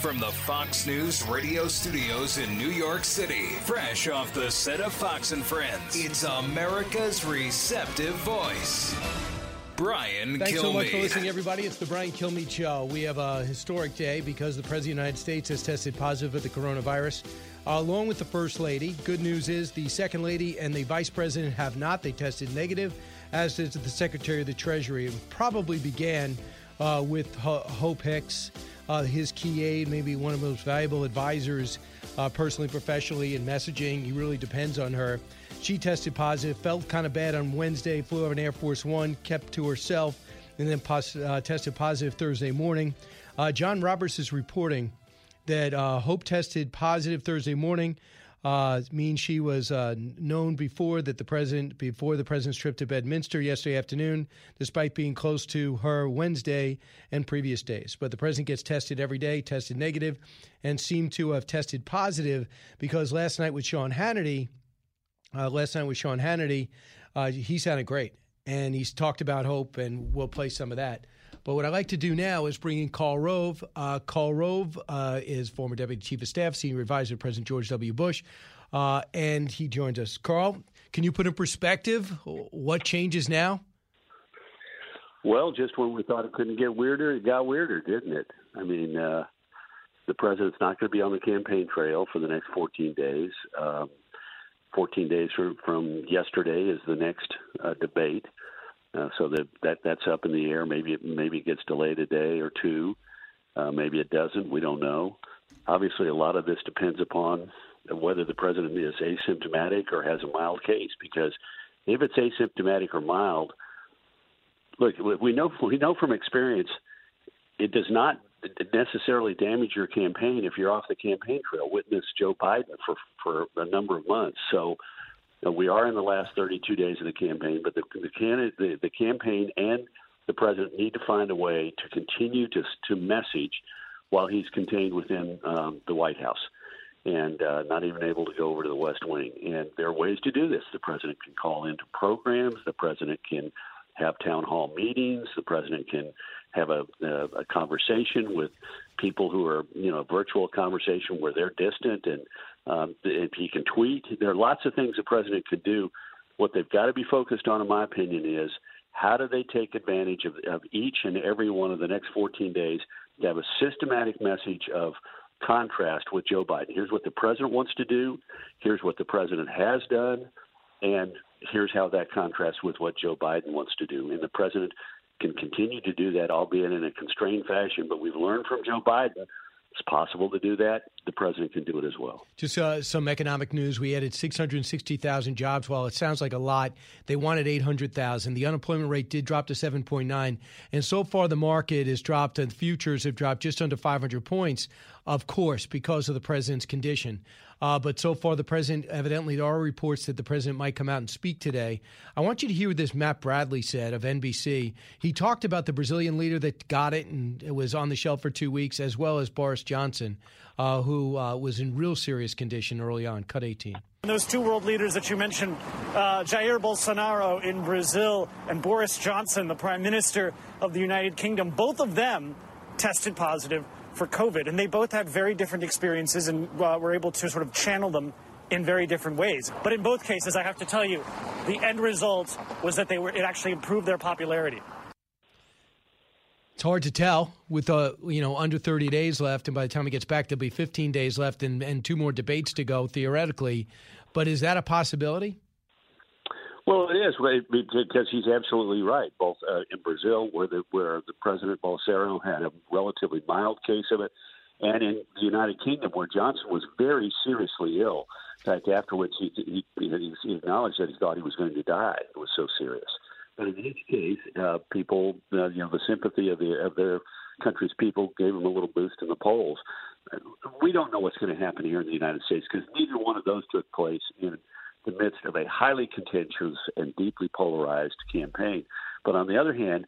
From the Fox News Radio studios in New York City, fresh off the set of Fox and Friends, it's America's receptive voice, Brian Kilmeade. Thanks so much for listening, everybody. It's the Brian Kilmeade Show. We have a historic day because the President of the United States has tested positive for the coronavirus, along with the First Lady. Good news is the Second Lady and the Vice President have not. They tested negative, as did the Secretary of the Treasury. It probably began with Hope Hicks, his key aide, maybe one of the most valuable advisors personally, professionally, in messaging. He really depends on her. She tested positive, felt kind of bad on Wednesday, flew over an Air Force One, kept to herself, and then tested positive Thursday morning. John Roberts is reporting that Hope tested positive Thursday morning. Means she was known before the president's trip to Bedminster yesterday afternoon, despite being close to her Wednesday and previous days. But the president gets tested every day, tested negative, and seemed to have tested positive because last night with Sean Hannity, he sounded great. And he's talked about Hope, and we'll play some of that. But what I like to do now is bring in Karl Rove. Karl Rove is former Deputy Chief of Staff, Senior Advisor to President George W. Bush, and he joins us. Karl, can you put in perspective what changes now? Well, just when we thought it couldn't get weirder, it got weirder, didn't it? I mean, the president's not going to be on the campaign trail for the next 14 days. 14 days from yesterday is the next debate. So that's up in the air. Maybe it gets delayed a day or two. Maybe it doesn't. We don't know. Obviously, a lot of this depends upon whether the president is asymptomatic or has a mild case. Because if it's asymptomatic or mild, look, we know from experience, it does not necessarily damage your campaign if you're off the campaign trail. Witness Joe Biden for a number of months. So. We are in the last 32 days of the campaign, but the campaign and the president need to find a way to continue to message while he's contained within the White House and not even able to go over to the West Wing. And there are ways to do this. The president can call into programs. The president can have town hall meetings. The president can have a conversation with people who are, a virtual conversation where they're distant, and if he can tweet. There are lots of things the president could do. What they've got to be focused on, in my opinion, is how do they take advantage of each and every one of the next 14 days to have a systematic message of contrast with Joe Biden. Here's what the president wants to do. Here's what the president has done. And here's how that contrasts with what Joe Biden wants to do. And the president can continue to do that, albeit in a constrained fashion. But we've learned from Joe Biden it's possible to do that. The president can do it as well. Just some economic news. We added 660,000 jobs. While it sounds like a lot, they wanted 800,000. The unemployment rate did drop to 7.9. And so far, the market has dropped and futures have dropped just under 500 points, of course, because of the president's condition. But so far, the president, evidently, there are reports that the president might come out and speak today. I want you to hear what this Matt Bradley said of NBC. He talked about the Brazilian leader that got it and was on the shelf for 2 weeks, as well as Boris Johnson, who was in real serious condition early on. Cut 18. And those two world leaders that you mentioned, Jair Bolsonaro in Brazil and Boris Johnson, the Prime Minister of the United Kingdom, both of them tested positive for COVID, and they both had very different experiences and were able to sort of channel them in very different ways. But in both cases, I have to tell you, the end result was that it actually improved their popularity. It's hard to tell with, under 30 days left, and by the time it gets back, there'll be 15 days left and two more debates to go, theoretically. But is that a possibility? Well, it is, because he's absolutely right. Both in Brazil, where the President Bolsonaro had a relatively mild case of it, and in the United Kingdom, where Johnson was very seriously ill. In fact, afterwards, he acknowledged that he thought he was going to die. It was so serious. But in each case, people, the sympathy of their country's people gave him a little boost in the polls. We don't know what's going to happen here in the United States because neither one of those took place in the midst of a highly contentious and deeply polarized campaign. But on the other hand,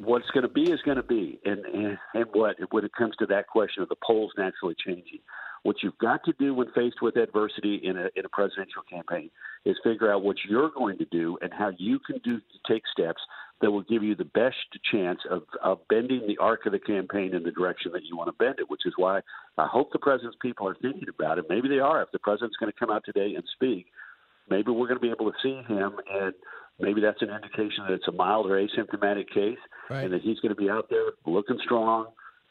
what's going to be is going to be. And when it comes to that question of the polls naturally changing, what you've got to do when faced with adversity in a presidential campaign is figure out what you're going to do and how you can take steps that will give you the best chance of bending the arc of the campaign in the direction that you want to bend it, which is why I hope the president's people are thinking about it. Maybe they are. If the president's going to come out today and speak, maybe we're going to be able to see him, and maybe that's an indication that it's a mild or asymptomatic case, right, and that he's going to be out there looking strong,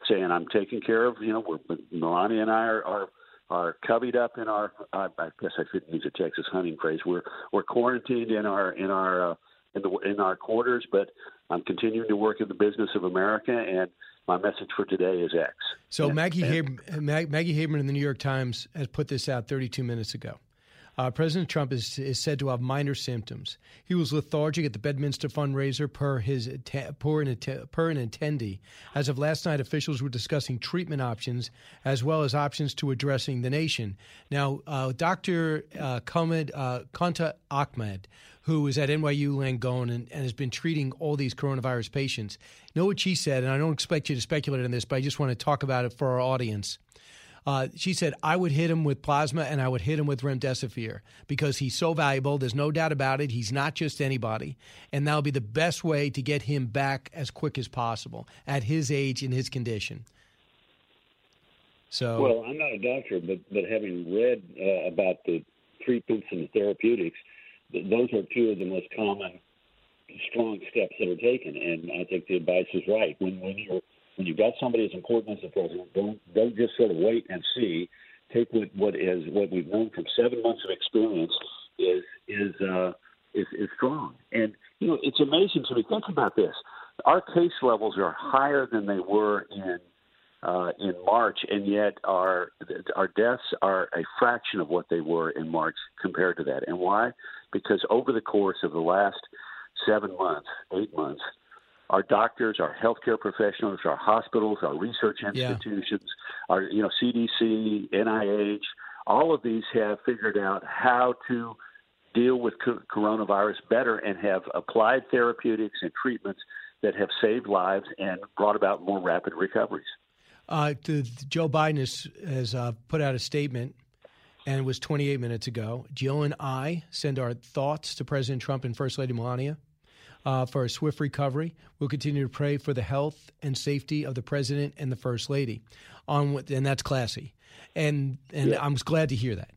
saying, I'm taking care of, Melania and I are covied up in our, I guess I shouldn't use a Texas hunting phrase. We're quarantined in our quarters, but I'm continuing to work in the business of America, and my message for today is X. So Maggie Haberman in the New York Times has put this out 32 minutes ago. President Trump is said to have minor symptoms. He was lethargic at the Bedminster fundraiser per an attendee. As of last night, officials were discussing treatment options as well as options to addressing the nation. Now, Dr. Kanta Ahmed, who is at NYU Langone and has been treating all these coronavirus patients, know what she said, and I don't expect you to speculate on this, but I just want to talk about it for our audience. She said, I would hit him with plasma and I would hit him with remdesivir because he's so valuable. There's no doubt about it. He's not just anybody. And that'll be the best way to get him back as quick as possible at his age and his condition. So, well, I'm not a doctor, but having read about the treatments and the therapeutics, those are two of the most common strong steps that are taken. And I think the advice is right. When you're when you've got somebody as important as the president, don't just sort of wait and see. Take what we've known from 7 months of experience is strong. And it's amazing to me. Think about this: our case levels are higher than they were in March, and yet our deaths are a fraction of what they were in March compared to that. And why? Because over the course of the last 7 months, 8 months, our doctors, our healthcare professionals, our hospitals, our research institutions, our CDC, NIH, all of these have figured out how to deal with coronavirus better and have applied therapeutics and treatments that have saved lives and brought about more rapid recoveries. Joe Biden has put out a statement, and it was 28 minutes ago. Jill and I send our thoughts to President Trump and First Lady Melania. For a swift recovery. We'll continue to pray for the health and safety of the president and the first lady. And that's classy. And I'm glad to hear that.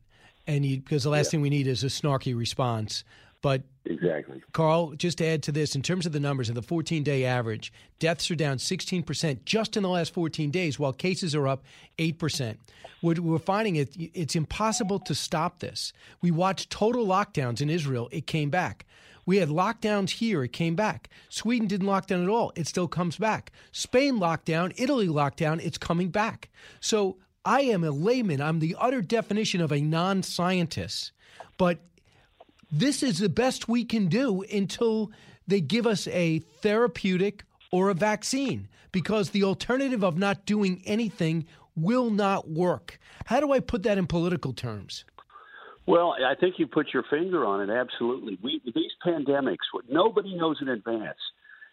Because the last thing we need is a snarky response. But exactly, Karl, just to add to this, in terms of the numbers of the 14-day average, deaths are down 16% just in the last 14 days, while cases are up 8%. We're finding it's impossible to stop this. We watched total lockdowns in Israel. It came back. We had lockdowns here. It came back. Sweden didn't lock down at all. It still comes back. Spain locked down. Italy locked down. It's coming back. So I am a layman. I'm the utter definition of a non-scientist. But this is the best we can do until they give us a therapeutic or a vaccine, because the alternative of not doing anything will not work. How do I put that in political terms? Well, I think you put your finger on it, absolutely. These pandemics, nobody knows in advance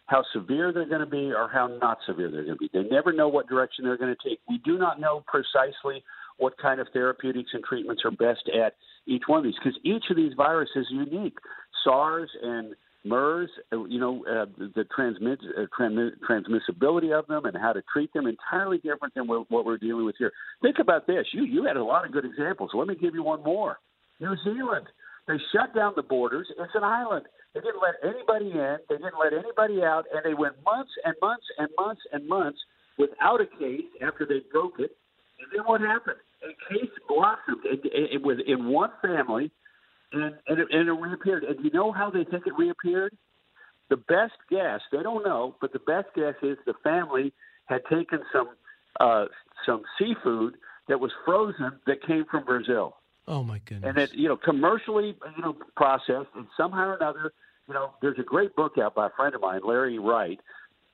how severe they're going to be or how not severe they're going to be. They never know what direction they're going to take. We do not know precisely what kind of therapeutics and treatments are best at each one of these, because each of these viruses is unique. SARS and MERS, the transmissibility of them and how to treat them, entirely different than what we're dealing with here. Think about this. You had a lot of good examples. Let me give you one more. New Zealand, they shut down the borders. It's an island. They didn't let anybody in. They didn't let anybody out. And they went months and months and months and months without a case after they broke it. And then what happened? A case blossomed in one family, and it reappeared. And you know how they think it reappeared? The best guess, they don't know, but the best guess is the family had taken some seafood that was frozen that came from Brazil. Oh, my goodness. And it, commercially, processed, and somehow or another, there's a great book out by a friend of mine, Larry Wright,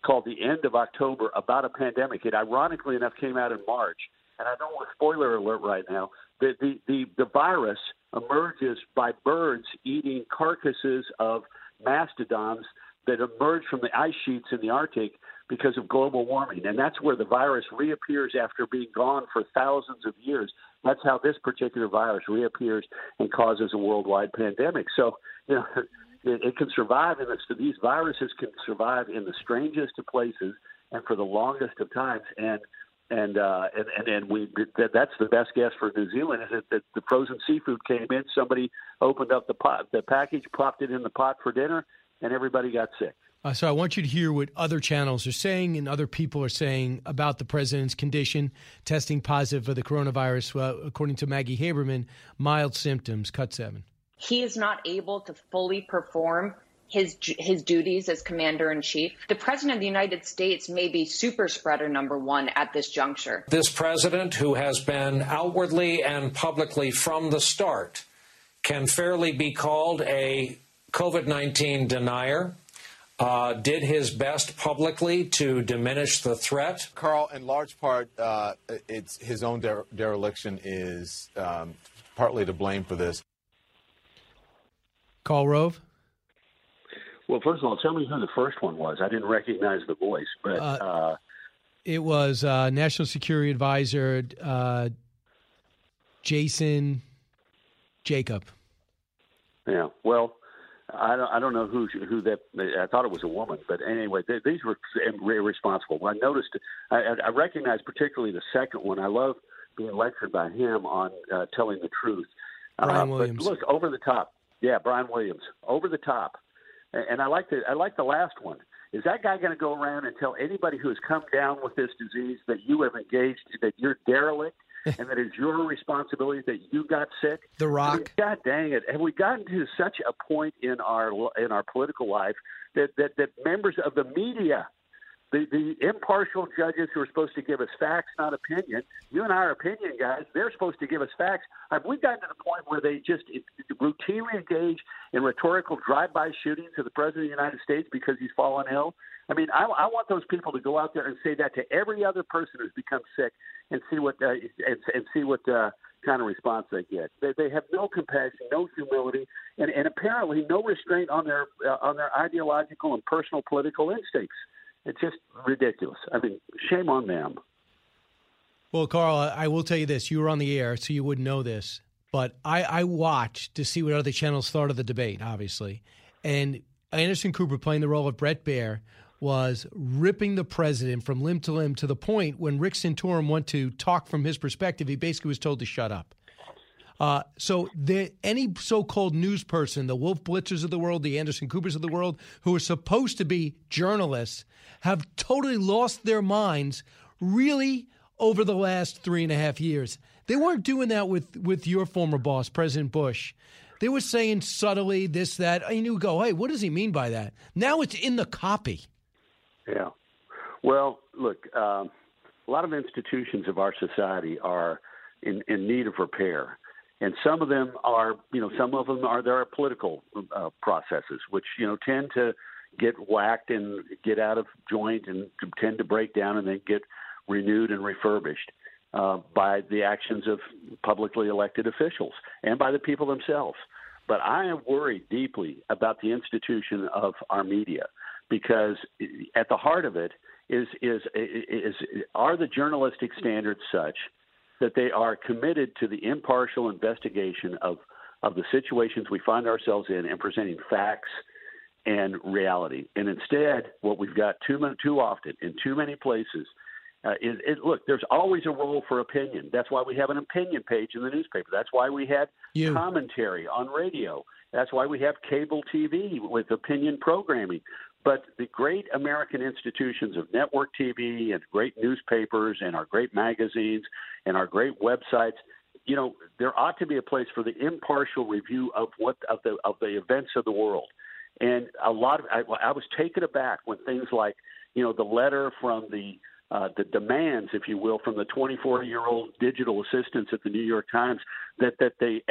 called The End of October about a pandemic. It ironically enough came out in March. And I don't want spoiler alert right now. The virus emerges by birds eating carcasses of mastodons that emerge from the ice sheets in the Arctic because of global warming. And that's where the virus reappears after being gone for thousands of years. That's how this particular virus reappears and causes a worldwide pandemic. So, you know, it can survive in this. These viruses can survive in the strangest of places and for the longest of times. And we that's the best guess for New Zealand is that the frozen seafood came in. Somebody opened up the package, popped it in the pot for dinner, and everybody got sick. So I want you to hear what other channels are saying and other people are saying about the president's condition, testing positive for the coronavirus. According to Maggie Haberman, mild symptoms. Cut 7. He is not able to fully perform his duties as commander in chief. The president of the United States may be super spreader number one at this juncture. This president, who has been outwardly and publicly from the start, can fairly be called a COVID-19 denier, did his best publicly to diminish the threat. Karl, in large part, it's his own dereliction is partly to blame for this. Karl Rove? Well, first of all, tell me who the first one was. I didn't recognize the voice, but it was National Security Advisor Jason Jacob. Yeah. Well, I don't know who that. I thought it was a woman, but anyway, these were irresponsible. I noticed. I recognized particularly the second one. I love being lectured by him on telling the truth. Brian Williams. But look, over the top. Yeah, Brian Williams, over the top. And I like the last one. Is that guy going to go around and tell anybody who has come down with this disease that you have engaged, that you're derelict, and that it's your responsibility that you got sick? The Rock. I mean, God dang it! Have we gotten to such a point in our political life that members of the media, the impartial judges who are supposed to give us facts, not opinion, you and I are opinion guys, they're supposed to give us facts. We've gotten to the point where they just routinely engage in rhetorical drive-by shootings to the president of the United States because he's fallen ill. I mean, I want those people to go out there and say that to every other person who's become sick and see what kind of response they get. They have no compassion, no humility, and apparently no restraint on their ideological and personal political instincts. It's just ridiculous. I mean, shame on them. Well, Karl, I will tell you this. You were on the air, so you wouldn't know this. But I watched to see what other channels thought of the debate, obviously. And Anderson Cooper, playing the role of Brett Baer, was ripping the president from limb to limb to the point when Rick Santorum went to talk from his perspective, he basically was told to shut up. So any so-called news person, the Wolf Blitzers of the world, the Anderson Coopers of the world, who are supposed to be journalists, have totally lost their minds really over the last 3.5 years. They weren't doing that with your former boss, President Bush. They were saying subtly this, that. And you go, hey, what does he mean by that? Now it's in the copy. Yeah. Well, look, a lot of institutions of our society are in need of repair. And some of them are, there are political processes, which, tend to get whacked and get out of joint and tend to break down and then get renewed and refurbished by the actions of publicly elected officials and by the people themselves. But I am worried deeply about the institution of our media, because at the heart of it are the journalistic standards such that they are committed to the impartial investigation of the situations we find ourselves in and presenting facts and reality. And instead, what we've got too often in too many places is, there's always a role for opinion. That's why we have an opinion page in the newspaper. That's why we had commentary on radio. That's why we have cable TV with opinion programming. But the great American institutions of network TV and great newspapers and our great magazines and our great websites, there ought to be a place for the impartial review of the events of the world. And I was taken aback when things like, the letter from the demands, if you will, from the 24-year-old digital assistants at the New York Times that the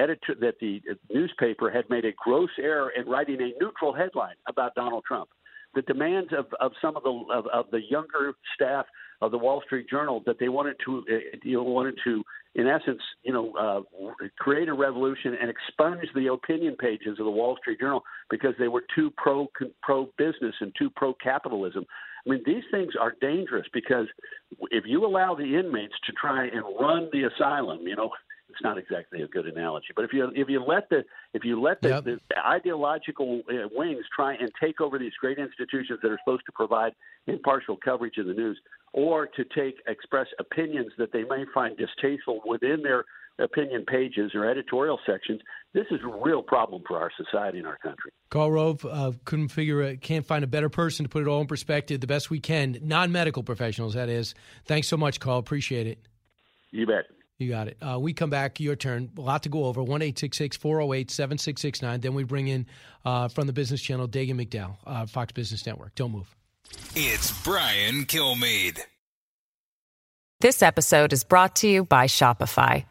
newspaper had made a gross error in writing a neutral headline about Donald Trump. the demands of some of the younger staff of the Wall Street Journal, that they wanted to in essence, create a revolution and expunge the opinion pages of the Wall Street Journal because they were too pro-business and too pro-capitalism. I mean, these things are dangerous because if you allow the inmates to try and run the asylum, it's not exactly a good analogy, but if you let the yep. the ideological wings try and take over these great institutions that are supposed to provide impartial coverage of the news, or to express opinions that they may find distasteful within their opinion pages or editorial sections, this is a real problem for our society and our country. Karl Rove, can't find a better person to put it all in perspective the best we can, non-medical professionals, that is. Thanks so much, Karl. Appreciate it. You bet. You got it. We come back. Your turn. A lot to go over. 1-866-408-7669. Then we bring in from the Business Channel, Dagen McDowell, Fox Business Network. Don't move. It's Brian Kilmeade. This episode is brought to you by Shopify.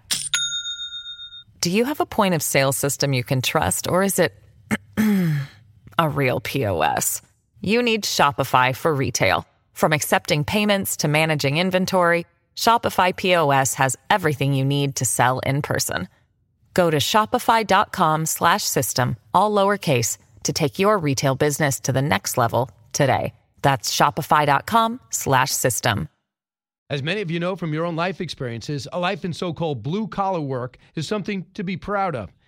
Do you have a point of sale system you can trust, or is it a real POS? You need Shopify for retail. From accepting payments to managing inventory, Shopify POS has everything you need to sell in person. Go to shopify.com/system, all lowercase, to take your retail business to the next level today. That's shopify.com/system. As many of you know from your own life experiences, a life in so-called blue-collar work is something to be proud of.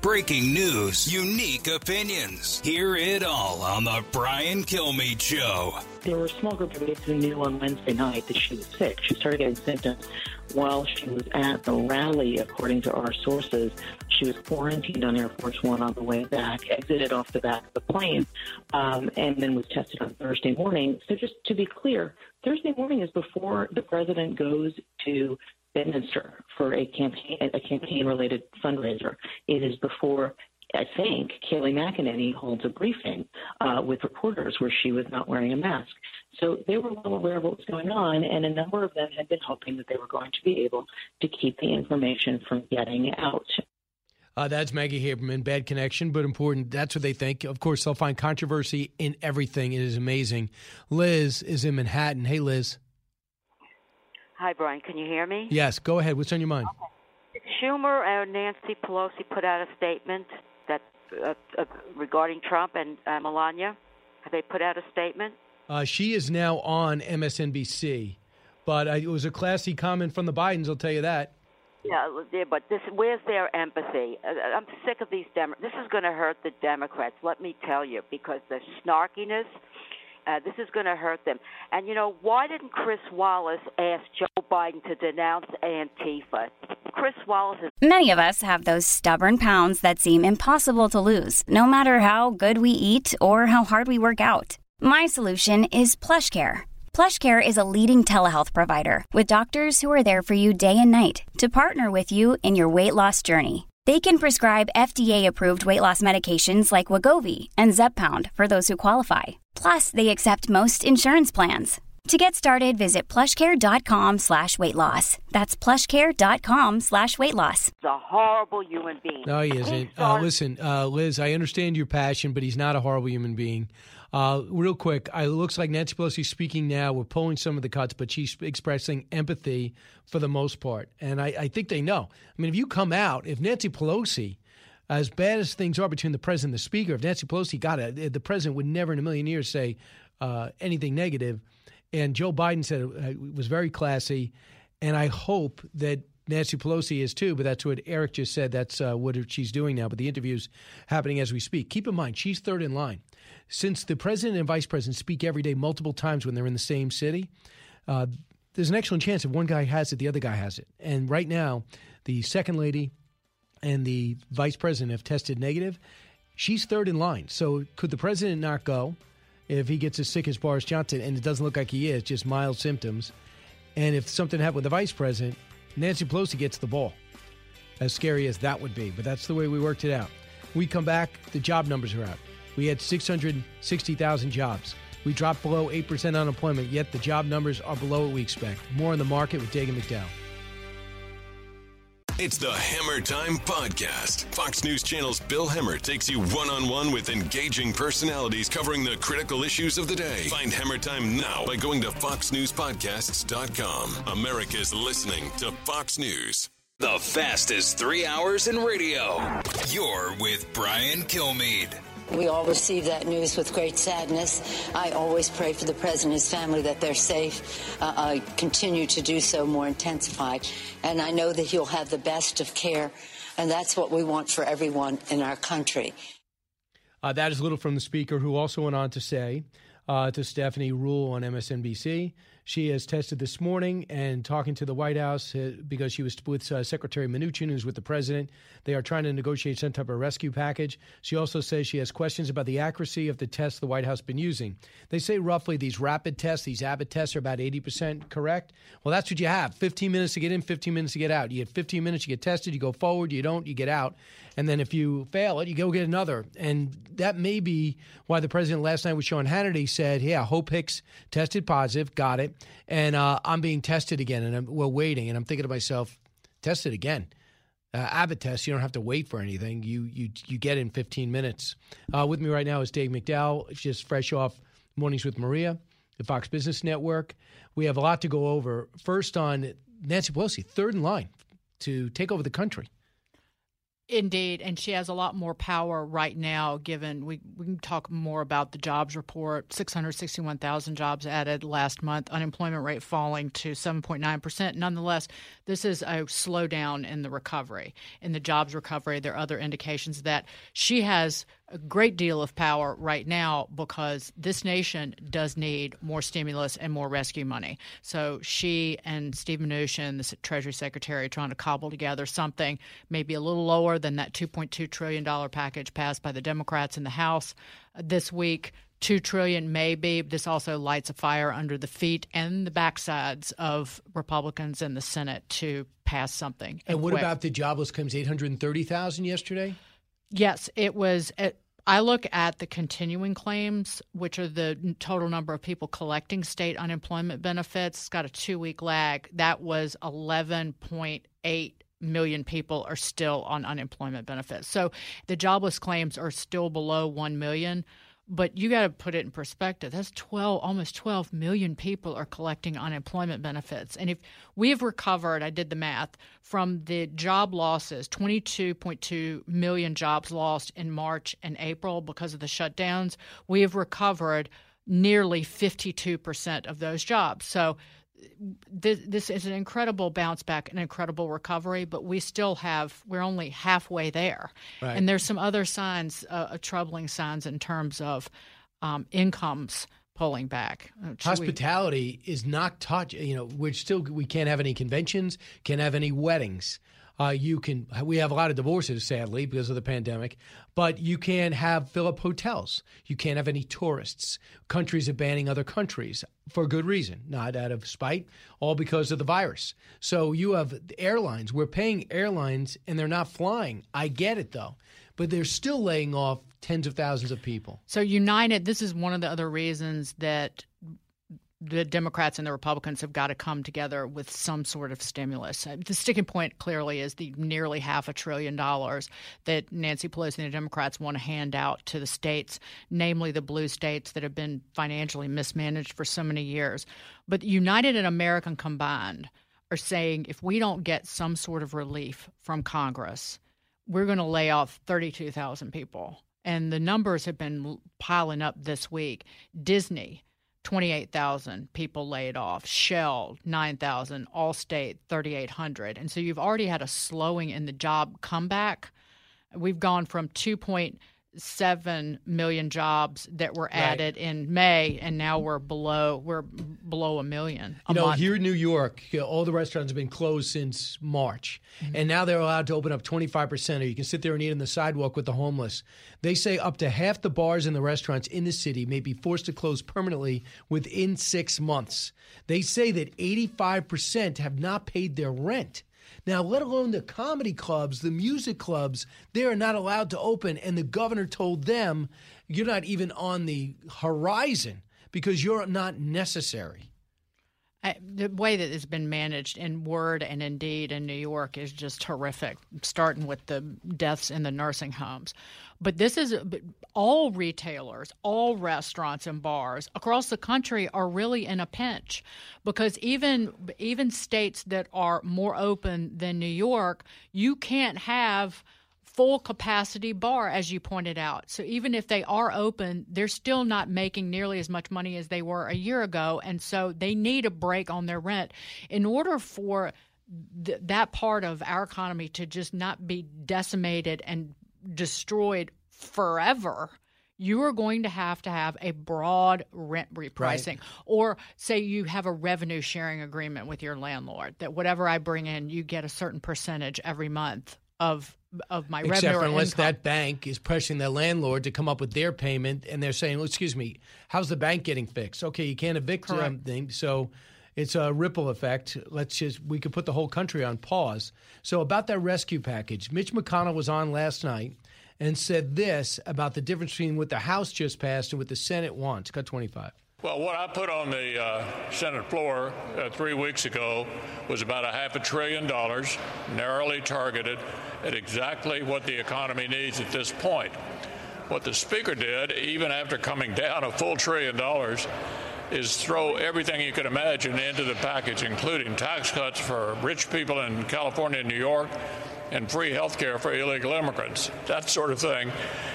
Breaking news, unique opinions. Hear it all on The Brian Kilmeade Show. There were a small group of kids who knew on Wednesday night that she was sick. She started getting symptoms while she was at the rally, according to our sources. She was quarantined on Air Force One on the way back, exited off the back of the plane, and then was tested on Thursday morning. So just to be clear, Thursday morning is before the president goes to Bedminster for a campaign-related fundraiser. It is before, I think, Kayleigh McEnany holds a briefing with reporters where she was not wearing a mask. So they were well aware of what was going on, and a number of them had been hoping that they were going to be able to keep the information from getting out. That's Maggie Haberman. Bad connection, but important. That's what they think. Of course, they'll find controversy in everything. It is amazing. Liz is in Manhattan. Hey, Liz. Hi, Brian. Can you hear me? Yes. Go ahead. What's on your mind? Okay. Schumer and Nancy Pelosi put out a statement that regarding Trump and Melania. Have they put out a statement? She is now on MSNBC, but it was a classy comment from the Bidens, I'll tell you that. Yeah, but where's their empathy? I'm sick of these Democrats. This is going to hurt the Democrats, let me tell you, because the snarkiness – this is going to hurt them. And, why didn't Chris Wallace ask Joe Biden to denounce Antifa? Chris Wallace is... Many of us have those stubborn pounds that seem impossible to lose, no matter how good we eat or how hard we work out. My solution is PlushCare. PlushCare is a leading telehealth provider with doctors who are there for you day and night to partner with you in your weight loss journey. They can prescribe FDA-approved weight loss medications like Wegovy and Zepbound for those who qualify. Plus, they accept most insurance plans. To get started, visit plushcare.com/weight-loss. That's plushcare.com/weight-loss. He's a horrible human being. No, he isn't. Listen, Liz, I understand your passion, but he's not a horrible human being. Real quick, it looks like Nancy Pelosi's speaking now. We're pulling some of the cuts, but she's expressing empathy for the most part. And I think they know. I mean, if you come out, if Nancy Pelosi, as bad as things are between the president and the speaker, if Nancy Pelosi got it, the president would never in a million years say anything negative. And Joe Biden said it was very classy. And I hope that Nancy Pelosi is too, but that's what Eric just said. That's what she's doing now. But the interview's happening as we speak. Keep in mind, she's third in line. Since the president and vice president speak every day multiple times when they're in the same city, there's an excellent chance if one guy has it, the other guy has it. And right now, the second lady and the vice president have tested negative. She's third in line. So could the president not go if he gets as sick as Boris Johnson? And it doesn't look like he is, just mild symptoms. And if something happened with the vice president, Nancy Pelosi gets the ball, as scary as that would be. But that's the way we worked it out. We come back, the job numbers are out. We had 660,000 jobs. We dropped below 8% unemployment, yet the job numbers are below what we expect. More on the market with Dagen McDowell. It's the Hammer Time Podcast. Fox News Channel's Bill Hemmer takes you one-on-one with engaging personalities covering the critical issues of the day. Find Hammer Time now by going to foxnewspodcasts.com. America's listening to Fox News. The fastest 3 hours in radio. You're with Brian Kilmeade. We all receive that news with great sadness. I always pray for the president and his family that they're safe. I continue to do so more intensified. And I know that he'll have the best of care. And that's what we want for everyone in our country. That is a little from the speaker, who also went on to say to Stephanie Ruhle on MSNBC. She has tested this morning and talking to the White House because she was with Secretary Mnuchin, who's with the president. They are trying to negotiate some type of rescue package. She also says she has questions about the accuracy of the tests the White House has been using. They say roughly these rapid tests, these Abbott tests, are about 80% correct. Well, that's what you have. 15 minutes to get in, 15 minutes to get out. You get 15 minutes, you get tested, you go forward, you don't, you get out. And then if you fail it, you go get another. And that may be why the president last night with Sean Hannity said, yeah, Hope Hicks tested positive, got it. And I'm being tested again, and we're waiting. And I'm thinking to myself, test it again. Abbott test, you don't have to wait for anything. You get in 15 minutes. With me right now is Dagen McDowell, just fresh off Mornings with Maria, the Fox Business Network. We have a lot to go over. First on Nancy Pelosi, third in line to take over the country. Indeed, and she has a lot more power right now, given we can talk more about the jobs report, 661,000 jobs added last month, unemployment rate falling to 7.9%. Nonetheless, this is a slowdown in the recovery, in the jobs recovery. There are other indications that she has a great deal of power right now because this nation does need more stimulus and more rescue money. So she and Steve Mnuchin, the Treasury Secretary, trying to cobble together something maybe a little lower than that $2.2 trillion package passed by the Democrats in the House this week. $2 trillion maybe. This also lights a fire under the feet and the backsides of Republicans in the Senate to pass something. And what about the jobless claims, 830,000 yesterday? Yes, it was. I look at the continuing claims, which are the total number of people collecting state unemployment benefits. It's got a 2-week lag. That was 11.8 million people are still on unemployment benefits. So the jobless claims are still below 1 million. But you got to put it in perspective. That's almost 12 million people are collecting unemployment benefits. And if we've recovered, I did the math, from the job losses, 22.2 million jobs lost in March and April because of the shutdowns, we have recovered nearly 52% of those jobs. So this is an incredible bounce back, an incredible recovery, but we're only halfway there. Right. And there's some other signs, troubling signs in terms of incomes pulling back. Hospitality is not touched. You know, we can't have any conventions, can't have any weddings. We have a lot of divorces, sadly, because of the pandemic, but you can't fill up hotels. You can't have any tourists. Countries are banning other countries for good reason, not out of spite, all because of the virus. So you have airlines. We're paying airlines, and they're not flying. I get it, though. But they're still laying off tens of thousands of people. So United, this is one of the other reasons that the Democrats and the Republicans have got to come together with some sort of stimulus. The sticking point clearly is the nearly $500 billion that Nancy Pelosi and the Democrats want to hand out to the states, namely the blue states that have been financially mismanaged for so many years. But United and American combined are saying if we don't get some sort of relief from Congress, we're going to lay off 32,000 people. And the numbers have been piling up this week. Disney, 28,000 people laid off. Shell, 9,000. Allstate, 3,800. And so you've already had a slowing in the job comeback. We've gone from 2.7 million jobs that were added in May, and now we're below a million. You know, here in New York, all the restaurants have been closed since March, and now they're allowed to open up 25%, or you can sit there and eat on the sidewalk with the homeless. They say up to half the bars and the restaurants in the city may be forced to close permanently within 6 months. They say that 85% have not paid their rent. Now, let alone the comedy clubs, the music clubs, they are not allowed to open. And the governor told them, you're not even on the horizon because you're not necessary. The way that it's been managed in word and in deed in New York is just horrific, starting with the deaths in the nursing homes. But this is all retailers, all restaurants and bars across the country are really in a pinch because even states that are more open than New York, you can't have full capacity bar, as you pointed out. So even if they are open, they're still not making nearly as much money as they were a year ago. And so they need a break on their rent in order for that part of our economy to just not be decimated and destroyed forever. You are going to have a broad rent repricing, or say you have a revenue sharing agreement with your landlord that whatever I bring in, you get a certain percentage every month of my revenue. Except unless that bank is pressuring their landlord to come up with their payment, and they're saying, well, excuse me, how's the bank getting fixed? Okay, you can't evict them. So it's a ripple effect. We could put the whole country on pause. So about that rescue package, Mitch McConnell was on last night and said this about the difference between what the House just passed and what the Senate wants. Cut 25. Well, what I put on the Senate floor 3 weeks ago was about $500 billion, narrowly targeted at exactly what the economy needs at this point. What the Speaker did, even after coming down a full $1 trillion, is throw everything you could imagine into the package, including tax cuts for rich people in California and New York, and free health care for illegal immigrants. That sort of thing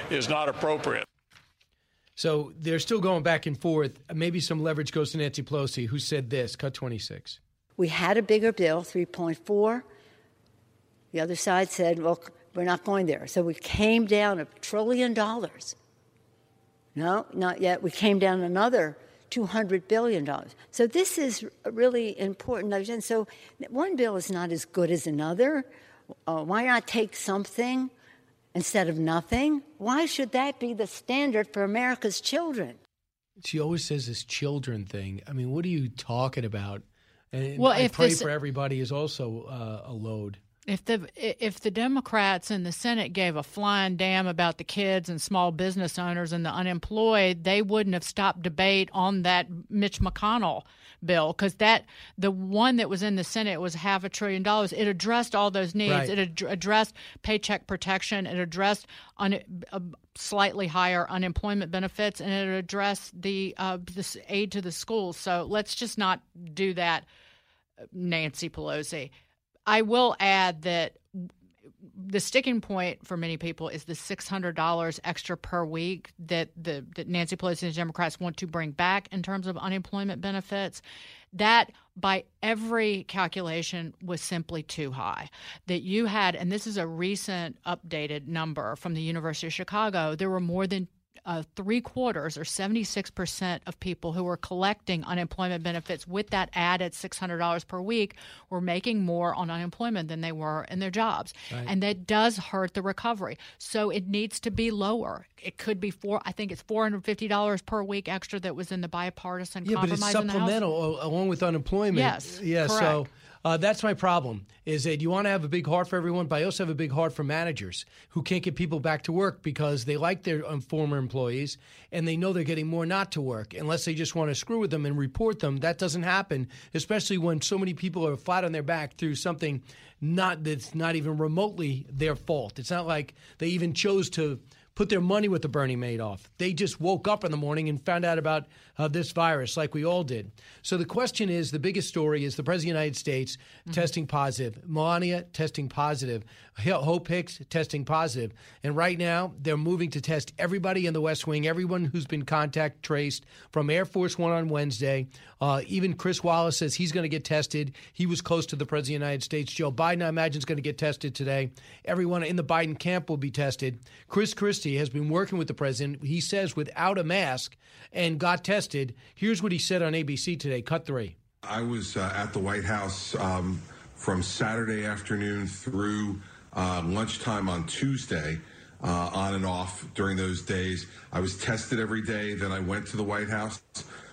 is not appropriate. So they're still going back and forth. Maybe some leverage goes to Nancy Pelosi, who said this. Cut 26. We had a bigger bill, 3.4. The other side said, well, we're not going there. So we came down $1 trillion. No, not yet. We came down another $200 billion. So this is really important. And so one bill is not as good as another. Why not take something instead of nothing? Why should that be the standard for America's children? She always says this children thing. I mean, what are you talking about? And well, I pray for everybody is also a load. If the Democrats in the Senate gave a flying damn about the kids and small business owners and the unemployed, they wouldn't have stopped debate on that Mitch McConnell bill, because the one that was in the Senate was $500 billion. It addressed all those needs. Right. It addressed paycheck protection. It addressed slightly higher unemployment benefits, and it addressed the aid to the schools. So let's just not do that, Nancy Pelosi. I will add that the sticking point for many people is the $600 extra per week that Nancy Pelosi and the Democrats want to bring back in terms of unemployment benefits. That, by every calculation, was simply too high. That you had, and this is a recent updated number from the University of Chicago, there were more than 3/4 or 76% of people who were collecting unemployment benefits with that added $600 per week were making more on unemployment than they were in their jobs. Right. And that does hurt the recovery. So it needs to be lower. It could be I think it's $450 per week extra that was in the bipartisan compromise. Yeah, but it's supplemental along with unemployment. Yes, correct. So That's my problem, is that you want to have a big heart for everyone, but I also have a big heart for managers who can't get people back to work because they like their former employees and they know they're getting more not to work unless they just want to screw with them and report them. That doesn't happen, especially when so many people are flat on their back through something that's not even remotely their fault. It's not like they even chose to put their money with the Bernie Madoff. They just woke up in the morning and found out about this virus like we all did. So the question is, the biggest story is the President of the United States testing positive, Melania testing positive, Hope Hicks testing positive. And right now, they're moving to test everybody in the West Wing, everyone who's been contact traced from Air Force One on Wednesday. Even Chris Wallace says he's going to get tested. He was close to the President of the United States. Joe Biden, I imagine, is going to get tested today. Everyone in the Biden camp will be tested. Chris Christie has been working with the president, he says, without a mask and got tested. Here's what he said on ABC today. Cut three. I was at the White House from Saturday afternoon through lunchtime on Tuesday, on and off during those days. I was tested every day. Then I went to the White House.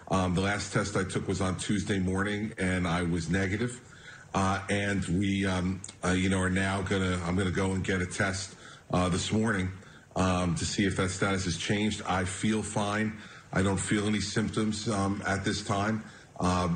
The last test I took was on Tuesday morning, and I was negative. And we, are now I'm going to go and get a test this morning. To see if that status has changed. I feel fine. I don't feel any symptoms at this time. I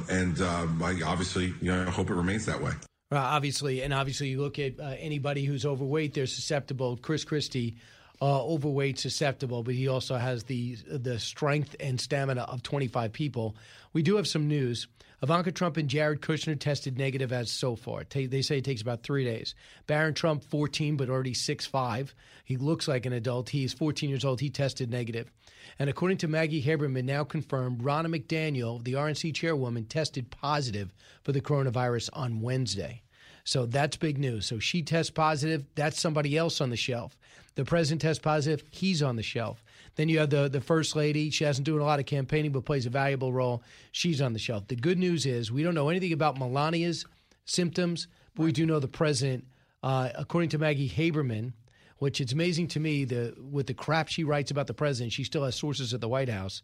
obviously, I hope it remains that way. Well, obviously you look at anybody who's overweight, they're susceptible. Chris Christie, overweight, susceptible, but he also has the strength and stamina of 25 people. We do have some news. Ivanka Trump and Jared Kushner tested negative as so far. They say it takes about 3 days. Barron Trump, 14, but already 6'5". He looks like an adult. He is 14 years old. He tested negative. And according to Maggie Haberman, now confirmed, Ronna McDaniel, the RNC chairwoman, tested positive for the coronavirus on Wednesday. So that's big news. So she tests positive. That's somebody else on the shelf. The president tests positive. He's on the shelf. Then you have the first lady. She hasn't doing a lot of campaigning but plays a valuable role. She's on the shelf. The good news is we don't know anything about Melania's symptoms, but we do know the president, according to Maggie Haberman, which it's amazing to me, with the crap she writes about the president, she still has sources at the White House.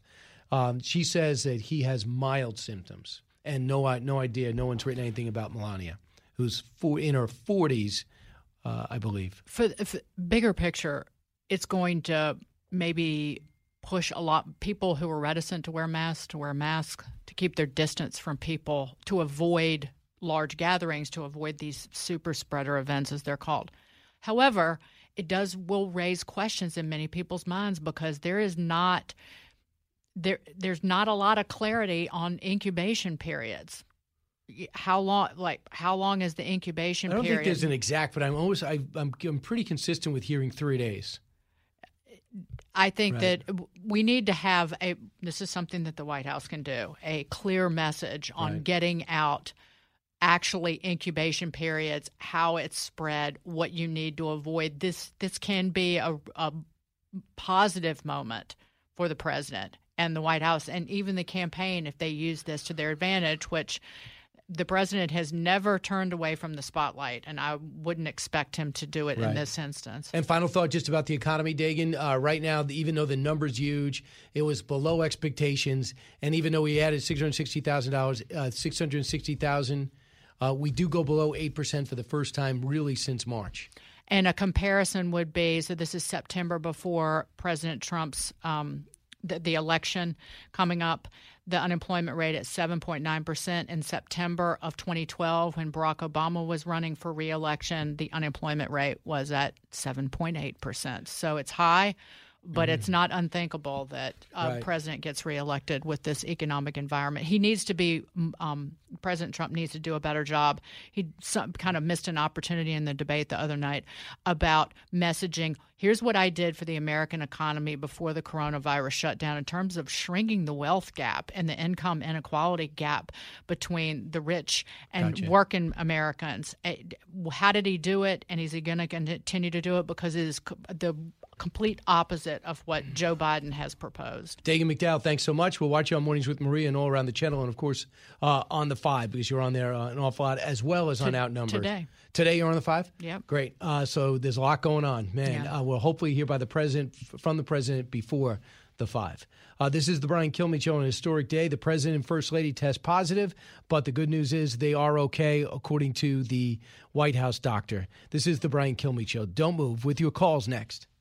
She says that he has mild symptoms and no idea. No one's written anything about Melania, who's in her 40s, I believe. For bigger picture, it's going to maybe push a lot people who are reticent to wear masks, to keep their distance from people, to avoid large gatherings, to avoid these super spreader events, as they're called. However, it will raise questions in many people's minds because there's not a lot of clarity on incubation periods. How long is the incubation period? I don't think there's an exact, but I'm pretty consistent with hearing 3 days. I think that we need to have this is something that the White House can do, a clear message on getting out actually incubation periods, how it's spread, what you need to avoid. This can be a positive moment for the president and the White House and even the campaign if they use this to their advantage, which the president has never turned away from the spotlight, and I wouldn't expect him to do it in this instance. And final thought just about the economy, Dagen. Right now, even though the number's huge, it was below expectations, and even though we added $660,000, we do go below 8% for the first time really since March. And a comparison would be, so this is September before President Trump's the election coming up. The unemployment rate at 7.9% in September of 2012, when Barack Obama was running for re-election, the unemployment rate was at 7.8%. So it's high, but it's not unthinkable that a president gets reelected with this economic environment. He needs to be President Trump needs to do a better job. He kind of missed an opportunity in the debate the other night about messaging. Here's what I did for the American economy before the coronavirus shutdown in terms of shrinking the wealth gap and the income inequality gap between the rich and working Americans. How did he do it? And is he going to continue to do it? Because it is the complete opposite of what Joe Biden has proposed. Dagen McDowell, thanks so much. We'll watch you on Mornings with Maria and all around the channel and, of course, on the 5 because you're on there an awful lot as well as on Outnumbered. Today you're on the 5? Yeah. Great. So there's a lot going on, man. We'll hopefully hear from the president before the five. This is the Brian Kilmeade Show on a historic day. The president and first lady test positive, but the good news is they are okay, according to the White House doctor. This is the Brian Kilmeade Show. Don't move. With your calls next.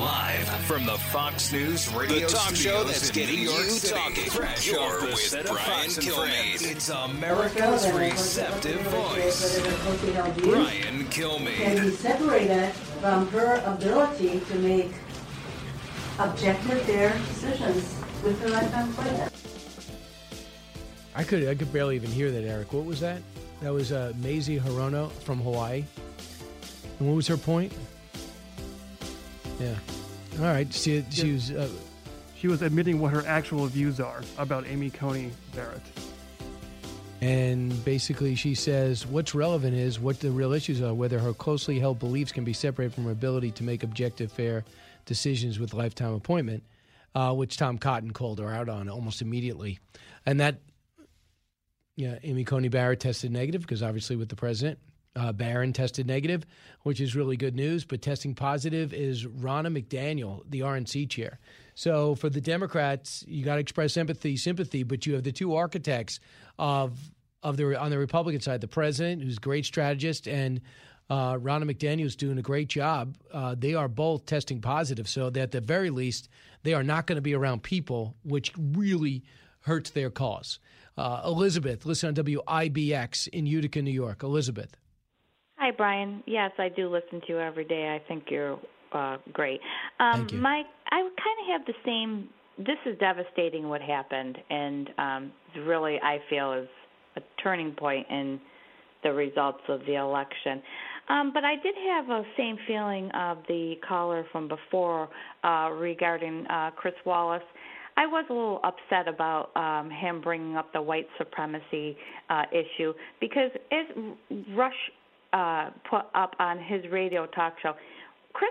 Live from the Fox News Radio, the talk show that's getting you talking. You're with Brian Kilmeade. It's America's receptive voice. Brian Kilmeade. Can be separated from her ability to make objective, fair decisions with her lifetime president. I could barely even hear that, Eric. What was that? That was Mazie Hirono from Hawaii. And what was her point? Yeah. All right. She was admitting what her actual views are about Amy Coney Barrett. And basically she says what's relevant is what the real issues are, whether her closely held beliefs can be separated from her ability to make objective, fair decisions with lifetime appointment, which Tom Cotton called her out on almost immediately. And that, yeah, Amy Coney Barrett tested negative because obviously with the president. Barron tested negative, which is really good news, but testing positive is Ronna McDaniel, the RNC chair. So for the Democrats, you got to express empathy, sympathy, but you have the two architects on the Republican side, the president, who's a great strategist, and Ronna McDaniel is doing a great job. They are both testing positive, so that at the very least, they are not going to be around people, which really hurts their cause. Elizabeth, listen on WIBX in Utica, New York. Elizabeth. Hi, Brian. Yes, I do listen to you every day. I think you're great. Thank you. Mike, I kind of have the same – this is devastating what happened, and really I feel is a turning point in the results of the election. But I did have the same feeling of the caller from before regarding Chris Wallace. I was a little upset about him bringing up the white supremacy issue because as Rush – put up on his radio talk show. Chris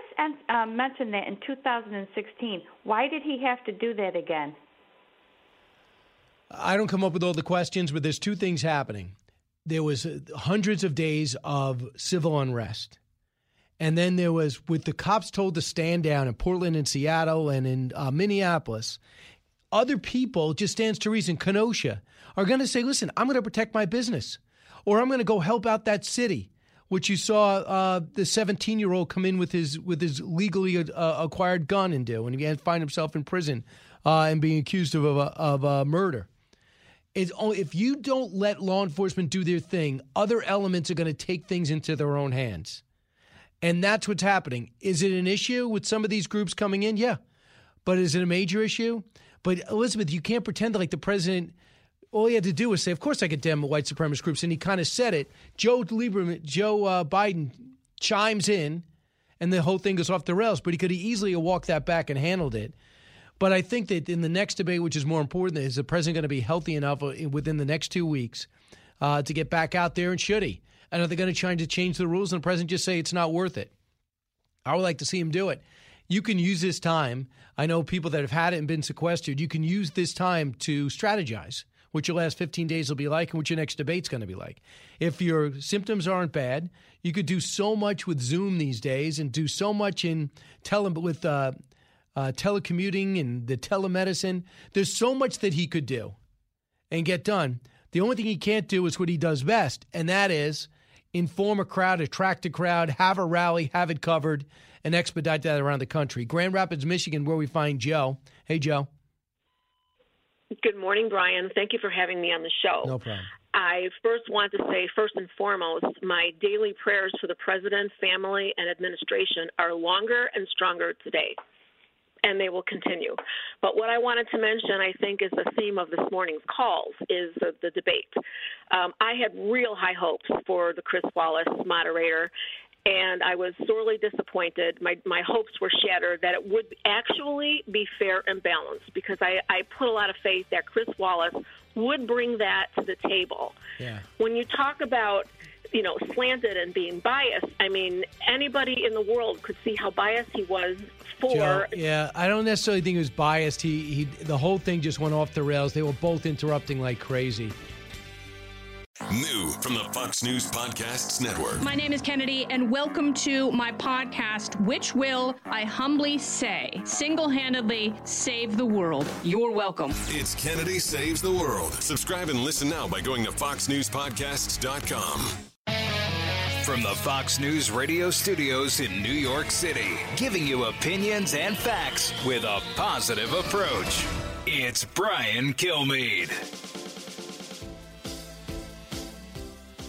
mentioned that in 2016. Why did he have to do that again? I don't come up with all the questions, but there's two things happening. There was hundreds of days of civil unrest. And then there was, with the cops told to stand down in Portland and Seattle and in Minneapolis, other people, just stands to reason, Kenosha, are going to say, listen, I'm going to protect my business or I'm going to go help out that city. Which you saw the 17-year-old come in with his legally acquired gun and do, and he find himself in prison and being accused of murder. It's only, if you don't let law enforcement do their thing, other elements are going to take things into their own hands, and that's what's happening. Is it an issue with some of these groups coming in? Yeah, but is it a major issue? But Elizabeth, you can't pretend like the president. All he had to do was say, of course I condemn white supremacist groups, and he kind of said it. Joe Biden chimes in, and the whole thing goes off the rails, but he could easily have walked that back and handled it. But I think that in the next debate, which is more important, is the president going to be healthy enough within the next 2 weeks to get back out there, and should he? And are they going to try to change the rules, and the president just say it's not worth it? I would like to see him do it. You can use this time. I know people that have had it and been sequestered. You can use this time to strategize. What your last 15 days will be like and what your next debate's going to be like. If your symptoms aren't bad, you could do so much with Zoom these days and do so much in telecommuting and the telemedicine. There's so much that he could do and get done. The only thing he can't do is what he does best, and that is inform a crowd, attract a crowd, have a rally, have it covered, and expedite that around the country. Grand Rapids, Michigan, where we find Joe. Hey, Joe. Good morning, Brian. Thank you for having me on the show. No problem. I first want to say, first and foremost, my daily prayers for the president, family, and administration are longer and stronger today, and they will continue. But what I wanted to mention, I think, is the theme of this morning's calls, is the debate. I had real high hopes for the Chris Wallace moderator, and I was sorely disappointed. My hopes were shattered that it would actually be fair and balanced because I put a lot of faith that Chris Wallace would bring that to the table. Yeah. When you talk about you know, slanted and being biased. I mean, anybody in the world could see how biased he was for. Joe, yeah, I don't necessarily think he was biased. He the whole thing just went off the rails. They were both interrupting like crazy. New from the Fox News Podcasts Network. My name is Kennedy, and welcome to my podcast, which will, I humbly say, single-handedly save the world. You're welcome. It's Kennedy Saves the World. Subscribe and listen now by going to foxnewspodcasts.com. From the Fox News Radio studios in New York City, giving you opinions and facts with a positive approach. It's Brian Kilmeade.